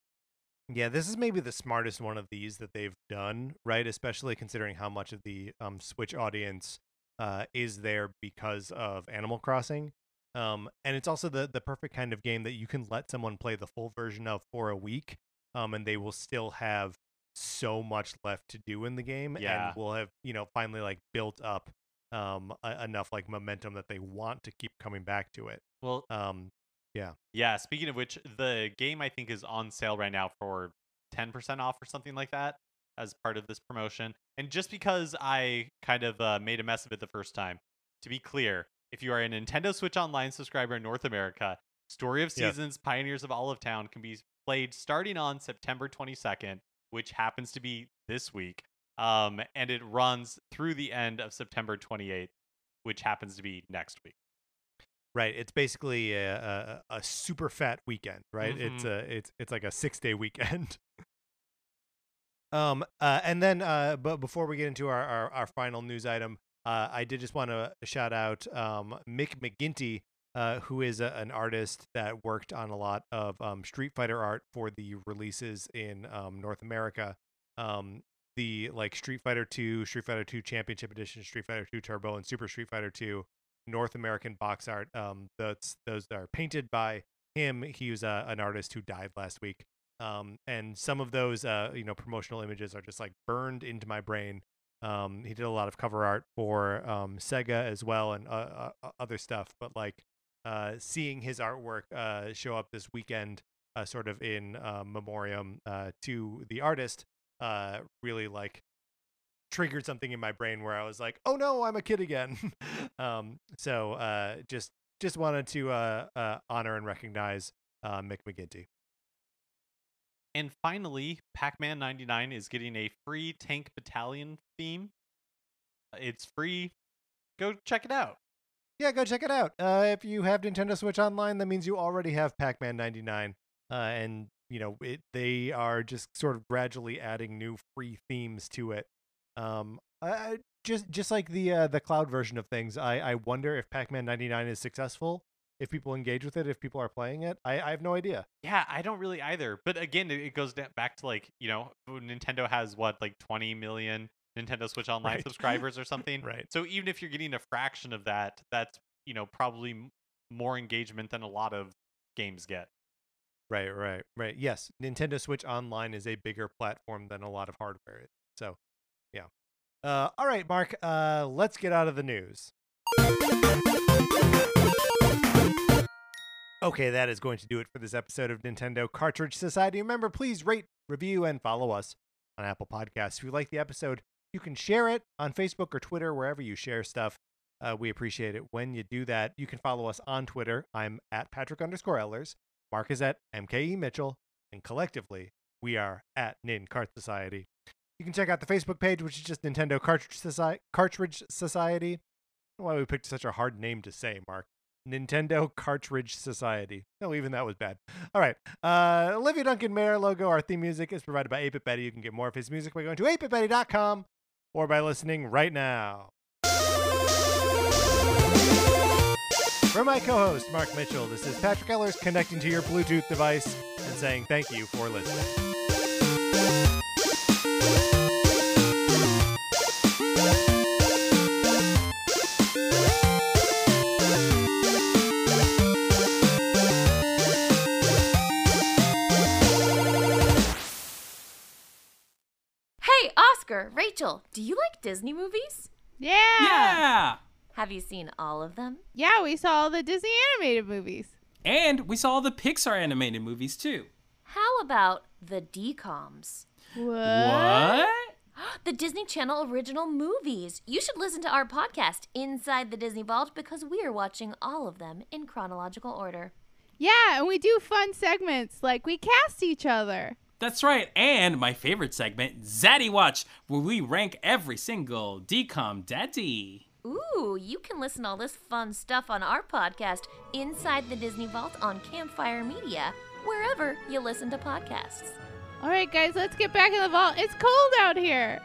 Yeah, this is maybe the smartest one of these that they've done, right? Especially considering how much of the um, Switch audience uh, is there because of Animal Crossing. Um, and it's also the the perfect kind of game that you can let someone play the full version of for a week, um, and they will still have so much left to do in the game, yeah. and will have, you know, finally like built up um a- enough like momentum that they want to keep coming back to it. Well, um, yeah, yeah. Speaking of which, the game I think is on sale right now for ten percent off or something like that as part of this promotion. And just because I kind of uh, made a mess of it the first time, to be clear, if you are a Nintendo Switch Online subscriber in North America, Story of Seasons, yeah. Pioneers of Olive Town can be played starting on September twenty-second, which happens to be this week. Um, and it runs through the end of September twenty-eighth, which happens to be next week. Right. It's basically a, a, a super fat weekend, right? Mm-hmm. It's a, it's, it's like a six day weekend. um, uh, and then, uh, but before we get into our, our, our final news item, Uh, I did just want to shout out um, Mick McGinty, uh, who is a, an artist that worked on a lot of um, Street Fighter art for the releases in um, North America. Um, the like Street Fighter two, Street Fighter two Championship Edition, Street Fighter two Turbo, and Super Street Fighter two North American box art. Um, that's, those are painted by him. He was uh, an artist who died last week. Um, and some of those uh, you know, promotional images are just like burned into my brain. Um, he did a lot of cover art for um, Sega as well, and uh, uh, other stuff. But like uh, seeing his artwork uh, show up this weekend, uh, sort of in uh, memoriam uh, to the artist, uh, really like triggered something in my brain where I was like, "Oh no, I'm a kid again." um, so uh, just just wanted to uh, uh, honor and recognize uh, Mick McGinty. And finally, Pac-Man ninety-nine is getting a free Tank Battalion theme. It's free. Go check it out. Yeah, go check it out. Uh, if you have Nintendo Switch Online, that means you already have Pac-Man ninety-nine. Uh, and, you know, it, they are just sort of gradually adding new free themes to it. Um, I, just just like the uh, the cloud version of things, I, I wonder if Pac-Man ninety-nine is successful. If people engage with it, if people are playing it, I, I have no idea. Yeah, I don't really either. But again, it goes back to like, you know, Nintendo has what, like twenty million Nintendo Switch Online right. subscribers or something. Right. So even if you're getting a fraction of that, that's, you know, probably more engagement than a lot of games get. Right, right, right. Yes, Nintendo Switch Online is a bigger platform than a lot of hardware. So, yeah. Uh, all right, Mark, uh, let's get out of the news. Okay, that is going to do it for this episode of Nintendo Cartridge Society. Remember, please rate, review, and follow us on Apple Podcasts. If you like the episode, you can share it on Facebook or Twitter, wherever you share stuff. Uh, we appreciate it when you do that. You can follow us on Twitter. I'm at Patrick underscore Ellers. Mark is at M K E Mitchell. And collectively, we are at Nin Cart Society. You can check out the Facebook page, which is just Nintendo Cartridge, Soci- Cartridge Society. I don't know why we picked such a hard name to say, Mark. Nintendo Cartridge Society. No, even that was bad. All right. Uh, Olivia Duncan made our logo. Our theme music is provided by eight bit Betty. You can get more of his music by going to eight bit betty dot com or by listening right now. For my co-host, Mark Mitchell, this is Patrick Ellers connecting to your Bluetooth device and saying thank you for listening. Rachel, do you like Disney movies? Yeah. Yeah. Have you seen all of them? Yeah, we saw all the Disney animated movies. And we saw all the Pixar animated movies, too. How about the D COMs? What? What? The Disney Channel original movies. You should listen to our podcast, Inside the Disney Vault, because we are watching all of them in chronological order. Yeah, and we do fun segments, like we cast each other. That's right, and my favorite segment, Zaddy Watch, where we rank every single D COM daddy. Ooh, you can listen to all this fun stuff on our podcast, Inside the Disney Vault on Campfire Media, wherever you listen to podcasts. All right, guys, let's get back in the vault. It's cold out here.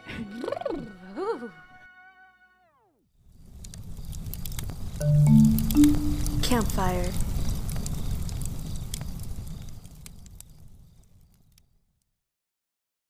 Campfire.